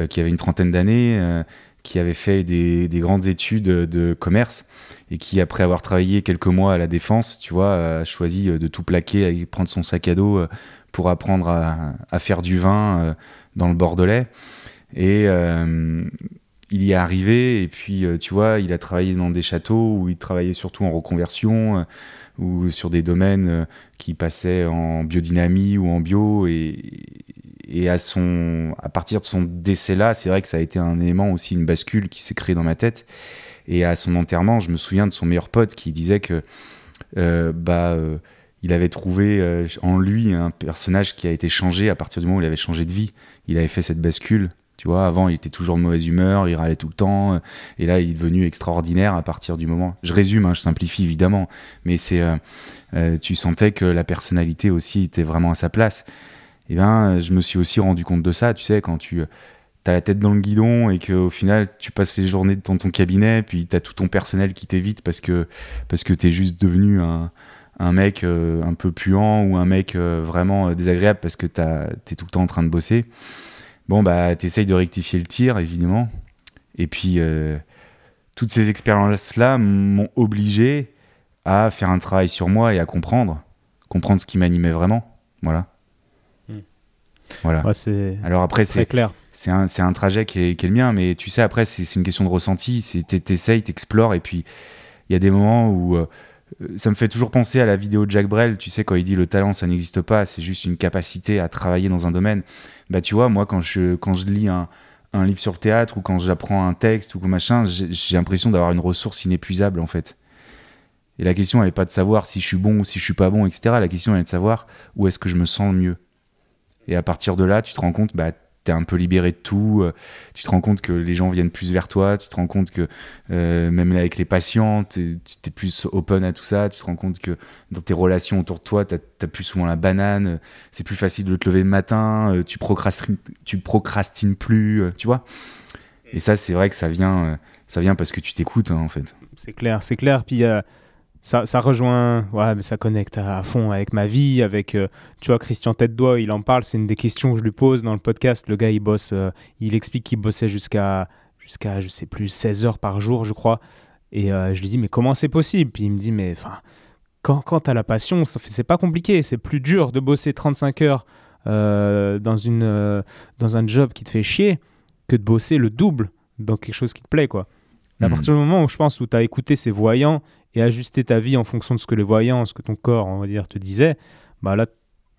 qui avait une trentaine d'années, euh, qui avait fait des, des grandes études de commerce et qui, après avoir travaillé quelques mois à la Défense, tu vois, a choisi de tout plaquer, de prendre son sac à dos pour apprendre à, à faire du vin dans le Bordelais et euh, il y est arrivé et puis euh, tu vois, il a travaillé dans des châteaux où il travaillait surtout en reconversion euh, ou sur des domaines euh, qui passaient en biodynamie ou en bio et, et à, son, à partir de son décès là, c'est vrai que ça a été un élément aussi, une bascule qui s'est créée dans ma tête Et à son enterrement, je me souviens de son meilleur pote qui disait que euh, bah, euh, il avait trouvé euh, en lui un personnage qui a été changé à partir du moment où il avait changé de vie. Il avait fait cette bascule. Tu vois, avant, il était toujours de mauvaise humeur, il râlait tout le temps. Euh, et là, il est devenu extraordinaire à partir du moment... Je résume, hein, je simplifie évidemment. Mais c'est, euh, euh, tu sentais que la personnalité aussi était vraiment à sa place. Eh bien, je me suis aussi rendu compte de ça. Tu sais, quand tu... T'as la tête dans le guidon et qu'au final, tu passes les journées dans ton cabinet, puis t'as tout ton personnel qui t'évite parce que, parce que t'es juste devenu un, un mec euh, un peu puant ou un mec euh, vraiment euh, désagréable parce que t'as, t'es tout le temps en train de bosser. Bon, bah, t'essayes de rectifier le tir, évidemment. Et puis, euh, toutes ces expériences-là m'ont obligé à faire un travail sur moi et à comprendre, comprendre ce qui m'animait vraiment. Voilà. Mmh. Voilà. Ouais, c'est Alors après, très c'est... clair. C'est un, c'est un trajet qui est, qui est le mien, mais tu sais, après, c'est, c'est une question de ressenti. C'est, t'essayes, t'explores, et puis il y a des moments où euh, ça me fait toujours penser à la vidéo de Jacques Brel, tu sais, quand il dit le talent, ça n'existe pas, c'est juste une capacité à travailler dans un domaine. Bah, tu vois, moi, quand je, quand je lis un, un livre sur le théâtre ou quand j'apprends un texte ou machin, j'ai, j'ai l'impression d'avoir une ressource inépuisable, en fait. Et la question, elle n'est pas de savoir si je suis bon ou si je ne suis pas bon, et cetera. La question, elle est de savoir où est-ce que je me sens le mieux. Et à partir de là, tu te rends compte, bah, t'es un peu libéré de tout, euh, tu te rends compte que les gens viennent plus vers toi, tu te rends compte que euh, même avec les patients, t'es, t'es plus open à tout ça, tu te rends compte que dans tes relations autour de toi, t'as, t'as plus souvent la banane, c'est plus facile de te lever le matin, euh, tu procrastines, tu procrastines plus, euh, tu vois. Et ça, c'est vrai que ça vient, euh, ça vient parce que tu t'écoutes, hein, en fait. C'est clair, c'est clair, puis... Euh... Ça, ça rejoint, ouais, mais ça connecte à, à fond avec ma vie, avec, euh, tu vois, Christian Tête-Doie, il en parle, c'est une des questions que je lui pose dans le podcast. Le gars, il bosse, euh, il explique qu'il bossait jusqu'à, jusqu'à, je sais plus, seize heures par jour, je crois. Et euh, je lui dis, mais comment c'est possible ? Puis il me dit, mais enfin, quand, quand t'as la passion, ça fait, c'est pas compliqué, c'est plus dur de bosser trente-cinq heures euh, dans, une, euh, dans un job qui te fait chier que de bosser le double dans quelque chose qui te plaît, quoi. À partir du moment où je pense où tu as écouté ces voyants et ajusté ta vie en fonction de ce que les voyants, ce que ton corps, on va dire, te disait, bah là,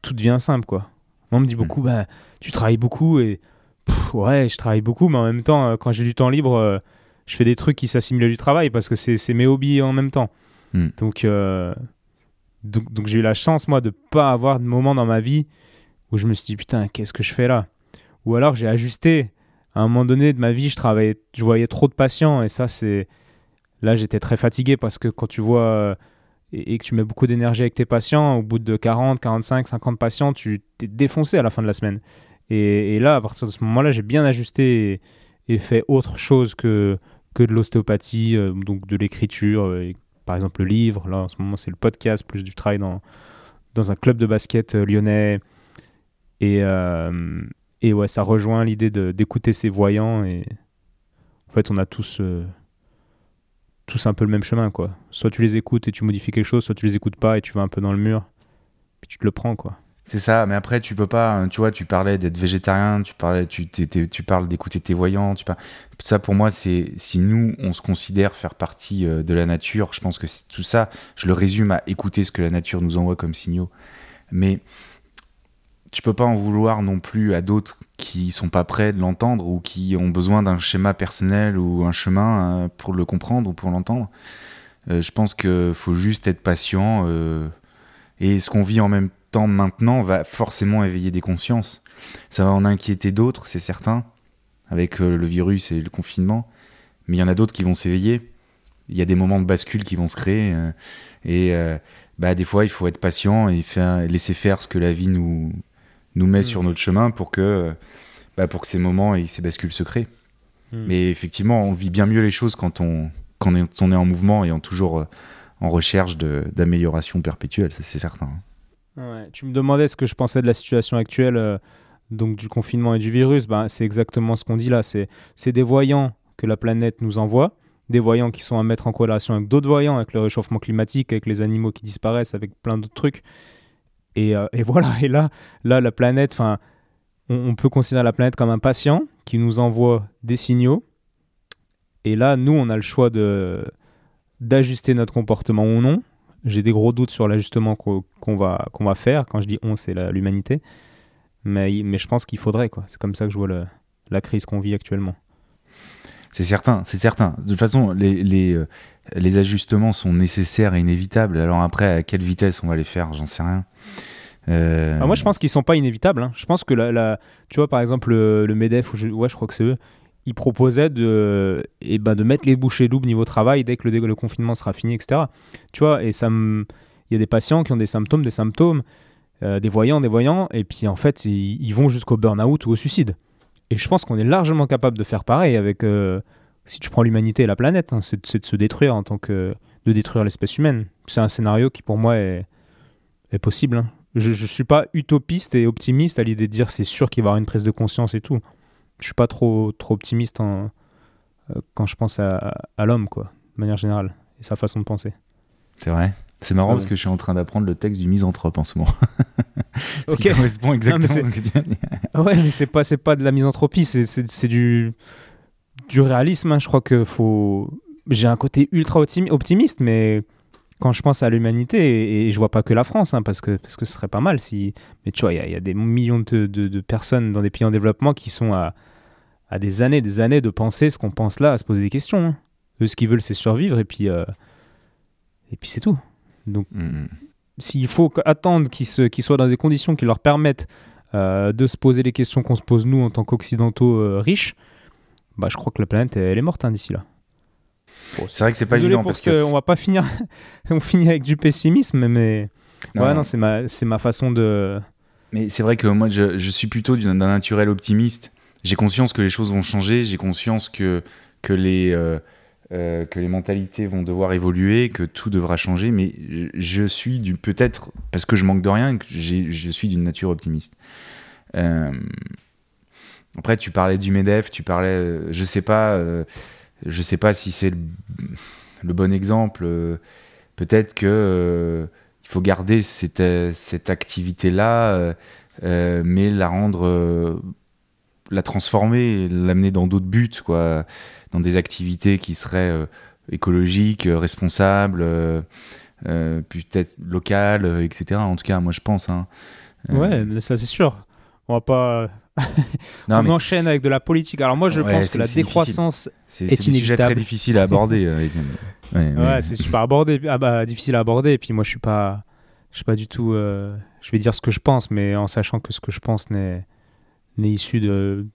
tout devient simple, quoi. Moi, on me dit beaucoup, bah, tu travailles beaucoup et pff, ouais, je travaille beaucoup, mais en même temps, quand j'ai du temps libre, euh, je fais des trucs qui s'assimilent à du travail parce que c'est, c'est mes hobbies en même temps. Mm. Donc, euh, donc, donc j'ai eu la chance, moi, de ne pas avoir de moment dans ma vie où je me suis dit, putain, qu'est-ce que je fais là ? Ou alors, j'ai ajusté. À un moment donné de ma vie, je travaillais, je voyais trop de patients et ça, c'est... Là, j'étais très fatigué parce que quand tu vois euh, et, et que tu mets beaucoup d'énergie avec tes patients, au bout de quarante, quarante-cinq, cinquante patients, tu t'es défoncé à la fin de la semaine. Et, et là, à partir de ce moment-là, j'ai bien ajusté et, et fait autre chose que, que de l'ostéopathie, euh, donc de l'écriture, euh, par exemple le livre. Là, en ce moment, c'est le podcast, plus du travail dans, dans un club de basket euh, lyonnais. Et... Euh, Et ouais, ça rejoint l'idée de, d'écouter ces voyants. Et en fait, on a tous, euh, tous un peu le même chemin, quoi. Soit tu les écoutes et tu modifies quelque chose, soit tu les écoutes pas et tu vas un peu dans le mur. Puis tu te le prends, quoi. C'est ça, mais après, tu peux pas... Hein, tu vois, tu parlais d'être végétarien, tu, parlais, tu, t'es, t'es, tu parles d'écouter tes voyants. Tu parles... Ça, pour moi, c'est... Si nous, on se considère faire partie euh, de la nature, je pense que c'est tout ça, je le résume à écouter ce que la nature nous envoie comme signaux. Mais... tu peux pas en vouloir non plus à d'autres qui sont pas prêts de l'entendre ou qui ont besoin d'un schéma personnel ou un chemin pour le comprendre ou pour l'entendre. Euh, je pense qu'il faut juste être patient euh, et ce qu'on vit en même temps maintenant va forcément éveiller des consciences. Ça va en inquiéter d'autres, c'est certain, avec euh, le virus et le confinement, mais il y en a d'autres qui vont s'éveiller. Il y a des moments de bascule qui vont se créer euh, et euh, bah, des fois il faut être patient et faire, laisser faire ce que la vie nous... nous met mmh. sur notre chemin pour que, bah pour que ces moments et ces bascules se créent. Mmh. Mais effectivement, on vit bien mieux les choses quand on, quand on est en mouvement et en, toujours en recherche de, d'amélioration perpétuelle, ça c'est certain. Ouais. Tu me demandais ce que je pensais de la situation actuelle, euh, donc du confinement et du virus. Ben, c'est exactement ce qu'on dit là. C'est, c'est des voyants que la planète nous envoie, des voyants qui sont à mettre en corrélation avec d'autres voyants, avec le réchauffement climatique, avec les animaux qui disparaissent, avec plein d'autres trucs. Et, euh, et voilà, et là, là la planète, on, on peut considérer la planète comme un patient qui nous envoie des signaux. Et là, nous, on a le choix de, d'ajuster notre comportement ou non. J'ai des gros doutes sur l'ajustement qu'on, qu'on, va, qu'on va faire. Quand je dis on, c'est la, l'humanité. Mais, mais je pense qu'il faudrait, quoi. C'est comme ça que je vois le, la crise qu'on vit actuellement. C'est certain, c'est certain. De toute façon, les, les, les ajustements sont nécessaires et inévitables. Alors après, à quelle vitesse on va les faire, j'en sais rien. Euh... Ah, moi, je pense qu'ils ne sont pas inévitables. Hein. Je pense que, la, la, tu vois, par exemple, le, le MEDEF, ou je, ouais, je crois que c'est eux, ils proposaient de, eh ben, de mettre les bouchées doubles niveau travail dès que le, le confinement sera fini, et cetera. Tu vois, et ça me... Il y a des patients qui ont des symptômes, des symptômes, euh, des voyants, des voyants, et puis en fait, ils, ils vont jusqu'au burn-out ou au suicide. Et je pense qu'on est largement capable de faire pareil avec, euh, si tu prends l'humanité et la planète, hein, c'est, c'est de se détruire en tant que, de détruire l'espèce humaine. C'est un scénario qui pour moi est, est possible. Hein. Je ne suis pas utopiste et optimiste à l'idée de dire c'est sûr qu'il va y avoir une prise de conscience et tout. Je ne suis pas trop, trop optimiste en, euh, quand je pense à, à l'homme, quoi, de manière générale, et sa façon de penser. C'est vrai. C'est marrant ah ouais. parce que je suis en train d'apprendre le texte du misanthrope en ce moment. Ce okay. qui correspond exactement non, à ce que tu as dit. Ouais, mais c'est pas, c'est pas de la misanthropie, c'est, c'est, c'est du, du réalisme. Hein. Je crois que faut... j'ai un côté ultra optimiste, mais quand je pense à l'humanité, et, et je vois pas que la France, hein, parce, que, parce que ce serait pas mal. Si... Mais tu vois, il y, y a des millions de, de, de personnes dans des pays en développement qui sont à, à des années des années de penser ce qu'on pense là, à se poser des questions. Hein. Eux, ce qu'ils veulent, c'est survivre, et puis, euh... et puis c'est tout. Donc, mmh. s'il faut attendre qu'ils, se, qu'ils soient dans des conditions qui leur permettent euh, de se poser les questions qu'on se pose nous en tant qu'occidentaux euh, riches, bah, je crois que la planète elle est morte hein, d'ici là. Bon, c'est, c'est vrai que c'est pas évident parce que... on va pas finir, on finit avec du pessimisme, mais non, ouais, non, non c'est, c'est ma, c'est ma façon de. Mais c'est vrai que moi, je, je suis plutôt d'un, d'un naturel optimiste. J'ai conscience que les choses vont changer, j'ai conscience que que les euh... Euh, que les mentalités vont devoir évoluer, que tout devra changer, mais je suis du peut-être, parce que je manque de rien, que j'ai, je suis d'une nature optimiste. Euh... Après, tu parlais du MEDEF, tu parlais, euh, je sais pas, euh, je sais pas si c'est le, le bon exemple. Euh, peut-être que euh, il faut garder cette, euh, cette activité-là, euh, euh, mais la rendre, euh, la transformer, l'amener dans d'autres buts, quoi. Dans des activités qui seraient euh, écologiques, euh, responsables, euh, euh, peut-être locales, euh, et cetera. En tout cas, moi, je pense. Hein. Euh... Ouais, ça, c'est sûr. On va pas... non, On mais... enchaîne avec de la politique. Alors moi, je ouais, pense c'est, que la c'est décroissance c'est, est c'est inévitable. C'est un sujet très difficile à aborder. Euh, et... Ouais, ouais mais... c'est super abordé. Ah bah, difficile à aborder. Et puis moi, je suis pas, je suis pas du tout... Euh... Je vais dire ce que je pense, mais en sachant que ce que je pense n'est, n'est issu de,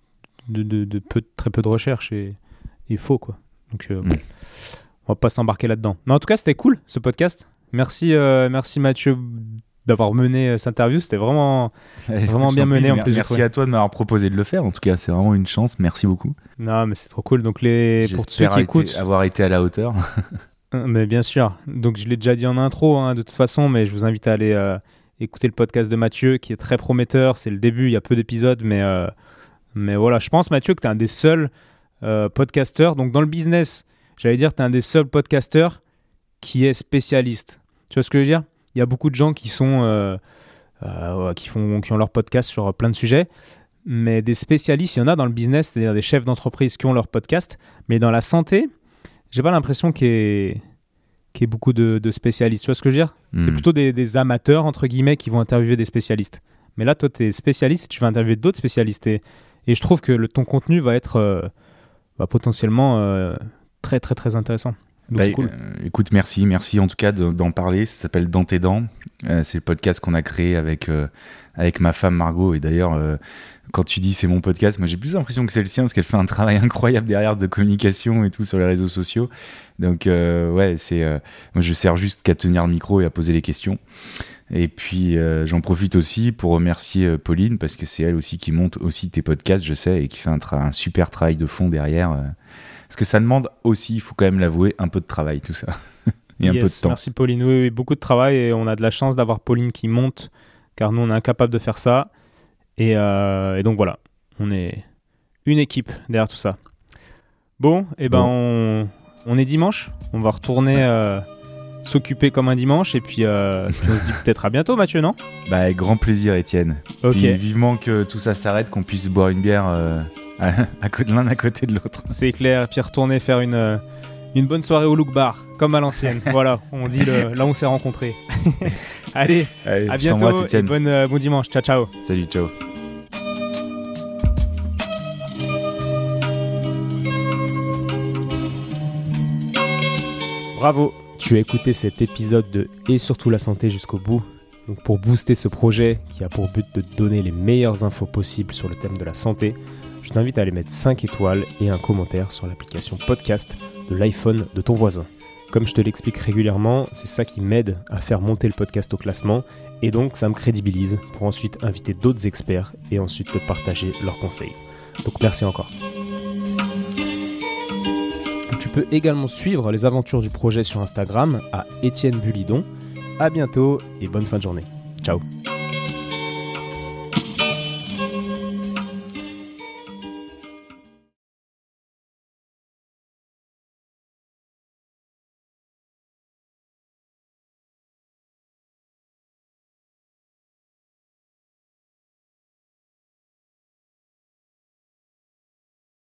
de, de, de peu, très peu de recherche et... Il faut quoi. Donc euh, mmh. bon, on va pas s'embarquer là-dedans. Mais en tout cas, c'était cool ce podcast. Merci, euh, merci Mathieu d'avoir mené euh, cette interview. C'était vraiment, ouais, vraiment bien mené. En plus, merci à toi de m'avoir proposé de le faire. En tout cas, c'est vraiment une chance. Merci beaucoup. Non, mais c'est trop cool. Donc les J'espère pour ceux qui écoutent, été, avoir été à la hauteur. Mais bien sûr. Donc je l'ai déjà dit en intro, hein, de toute façon. Mais je vous invite à aller euh, écouter le podcast de Mathieu, qui est très prometteur. C'est le début. Il y a peu d'épisodes, mais euh, mais voilà. Je pense Mathieu que t'es un des seuls. Euh, podcasteur, donc dans le business j'allais dire t'es un des seuls podcasteurs qui est spécialiste, tu vois ce que je veux dire, il y a beaucoup de gens qui sont euh, euh, ouais, qui, font, qui ont leur podcast sur plein de sujets, mais des spécialistes il y en a dans le business, c'est-à-dire des chefs d'entreprise qui ont leur podcast, mais dans la santé j'ai pas l'impression qu'il y ait, qu'il y ait beaucoup de, de spécialistes, tu vois ce que je veux dire, mmh. c'est plutôt des, des amateurs entre guillemets qui vont interviewer des spécialistes, mais là toi t'es spécialiste et tu vas interviewer d'autres spécialistes et, et je trouve que le, ton contenu va être euh, Bah, potentiellement euh, très très très intéressant. Donc, bah, c'est cool. euh, écoute, merci, merci en tout cas de, d'en parler. Ça s'appelle Dents tes dents. Euh, c'est le podcast qu'on a créé avec euh, avec ma femme Margot. Et d'ailleurs, euh, quand tu dis c'est mon podcast, moi j'ai plus l'impression que c'est le sien parce qu'elle fait un travail incroyable derrière de communication et tout sur les réseaux sociaux. Donc euh, ouais, c'est euh, moi je sers juste qu'à tenir le micro et à poser les questions. Et puis euh, j'en profite aussi pour remercier euh, Pauline parce que c'est elle aussi qui monte aussi tes podcasts, je sais, et qui fait un, tra- un super travail de fond derrière. Euh, parce que ça demande aussi, il faut quand même l'avouer, un peu de travail tout ça et yes, un peu de temps. Merci Pauline, oui, oui, beaucoup de travail et on a de la chance d'avoir Pauline qui monte car nous on est incapable de faire ça. Et, euh, et donc voilà, on est une équipe derrière tout ça. Bon, et ben bon. On, on est dimanche, on va retourner... Euh, s'occuper comme un dimanche et puis, euh, puis on se dit peut-être à bientôt Mathieu, non ? Bah avec grand plaisir Étienne. Ok. Puis, vivement que tout ça s'arrête, qu'on puisse boire une bière euh, à, à côté, l'un à côté de l'autre. C'est clair, et puis retourner faire une, une bonne soirée au Look Bar, comme à l'ancienne. Voilà, on dit le, là on s'est rencontrés. Allez, Allez, à bientôt et bonne, euh, bon dimanche, ciao ciao. Salut, ciao. Bravo, tu as écouté cet épisode de Et surtout la santé jusqu'au bout. Donc pour booster ce projet qui a pour but de te donner les meilleures infos possibles sur le thème de la santé, je t'invite à aller mettre cinq étoiles et un commentaire sur l'application podcast de l'iPhone de ton voisin. Comme je te l'explique régulièrement, c'est ça qui m'aide à faire monter le podcast au classement et donc ça me crédibilise pour ensuite inviter d'autres experts et ensuite te partager leurs conseils. Donc merci encore. Tu peux également suivre les aventures du projet sur Instagram à Étienne Bulidon. À bientôt et bonne fin de journée. Ciao.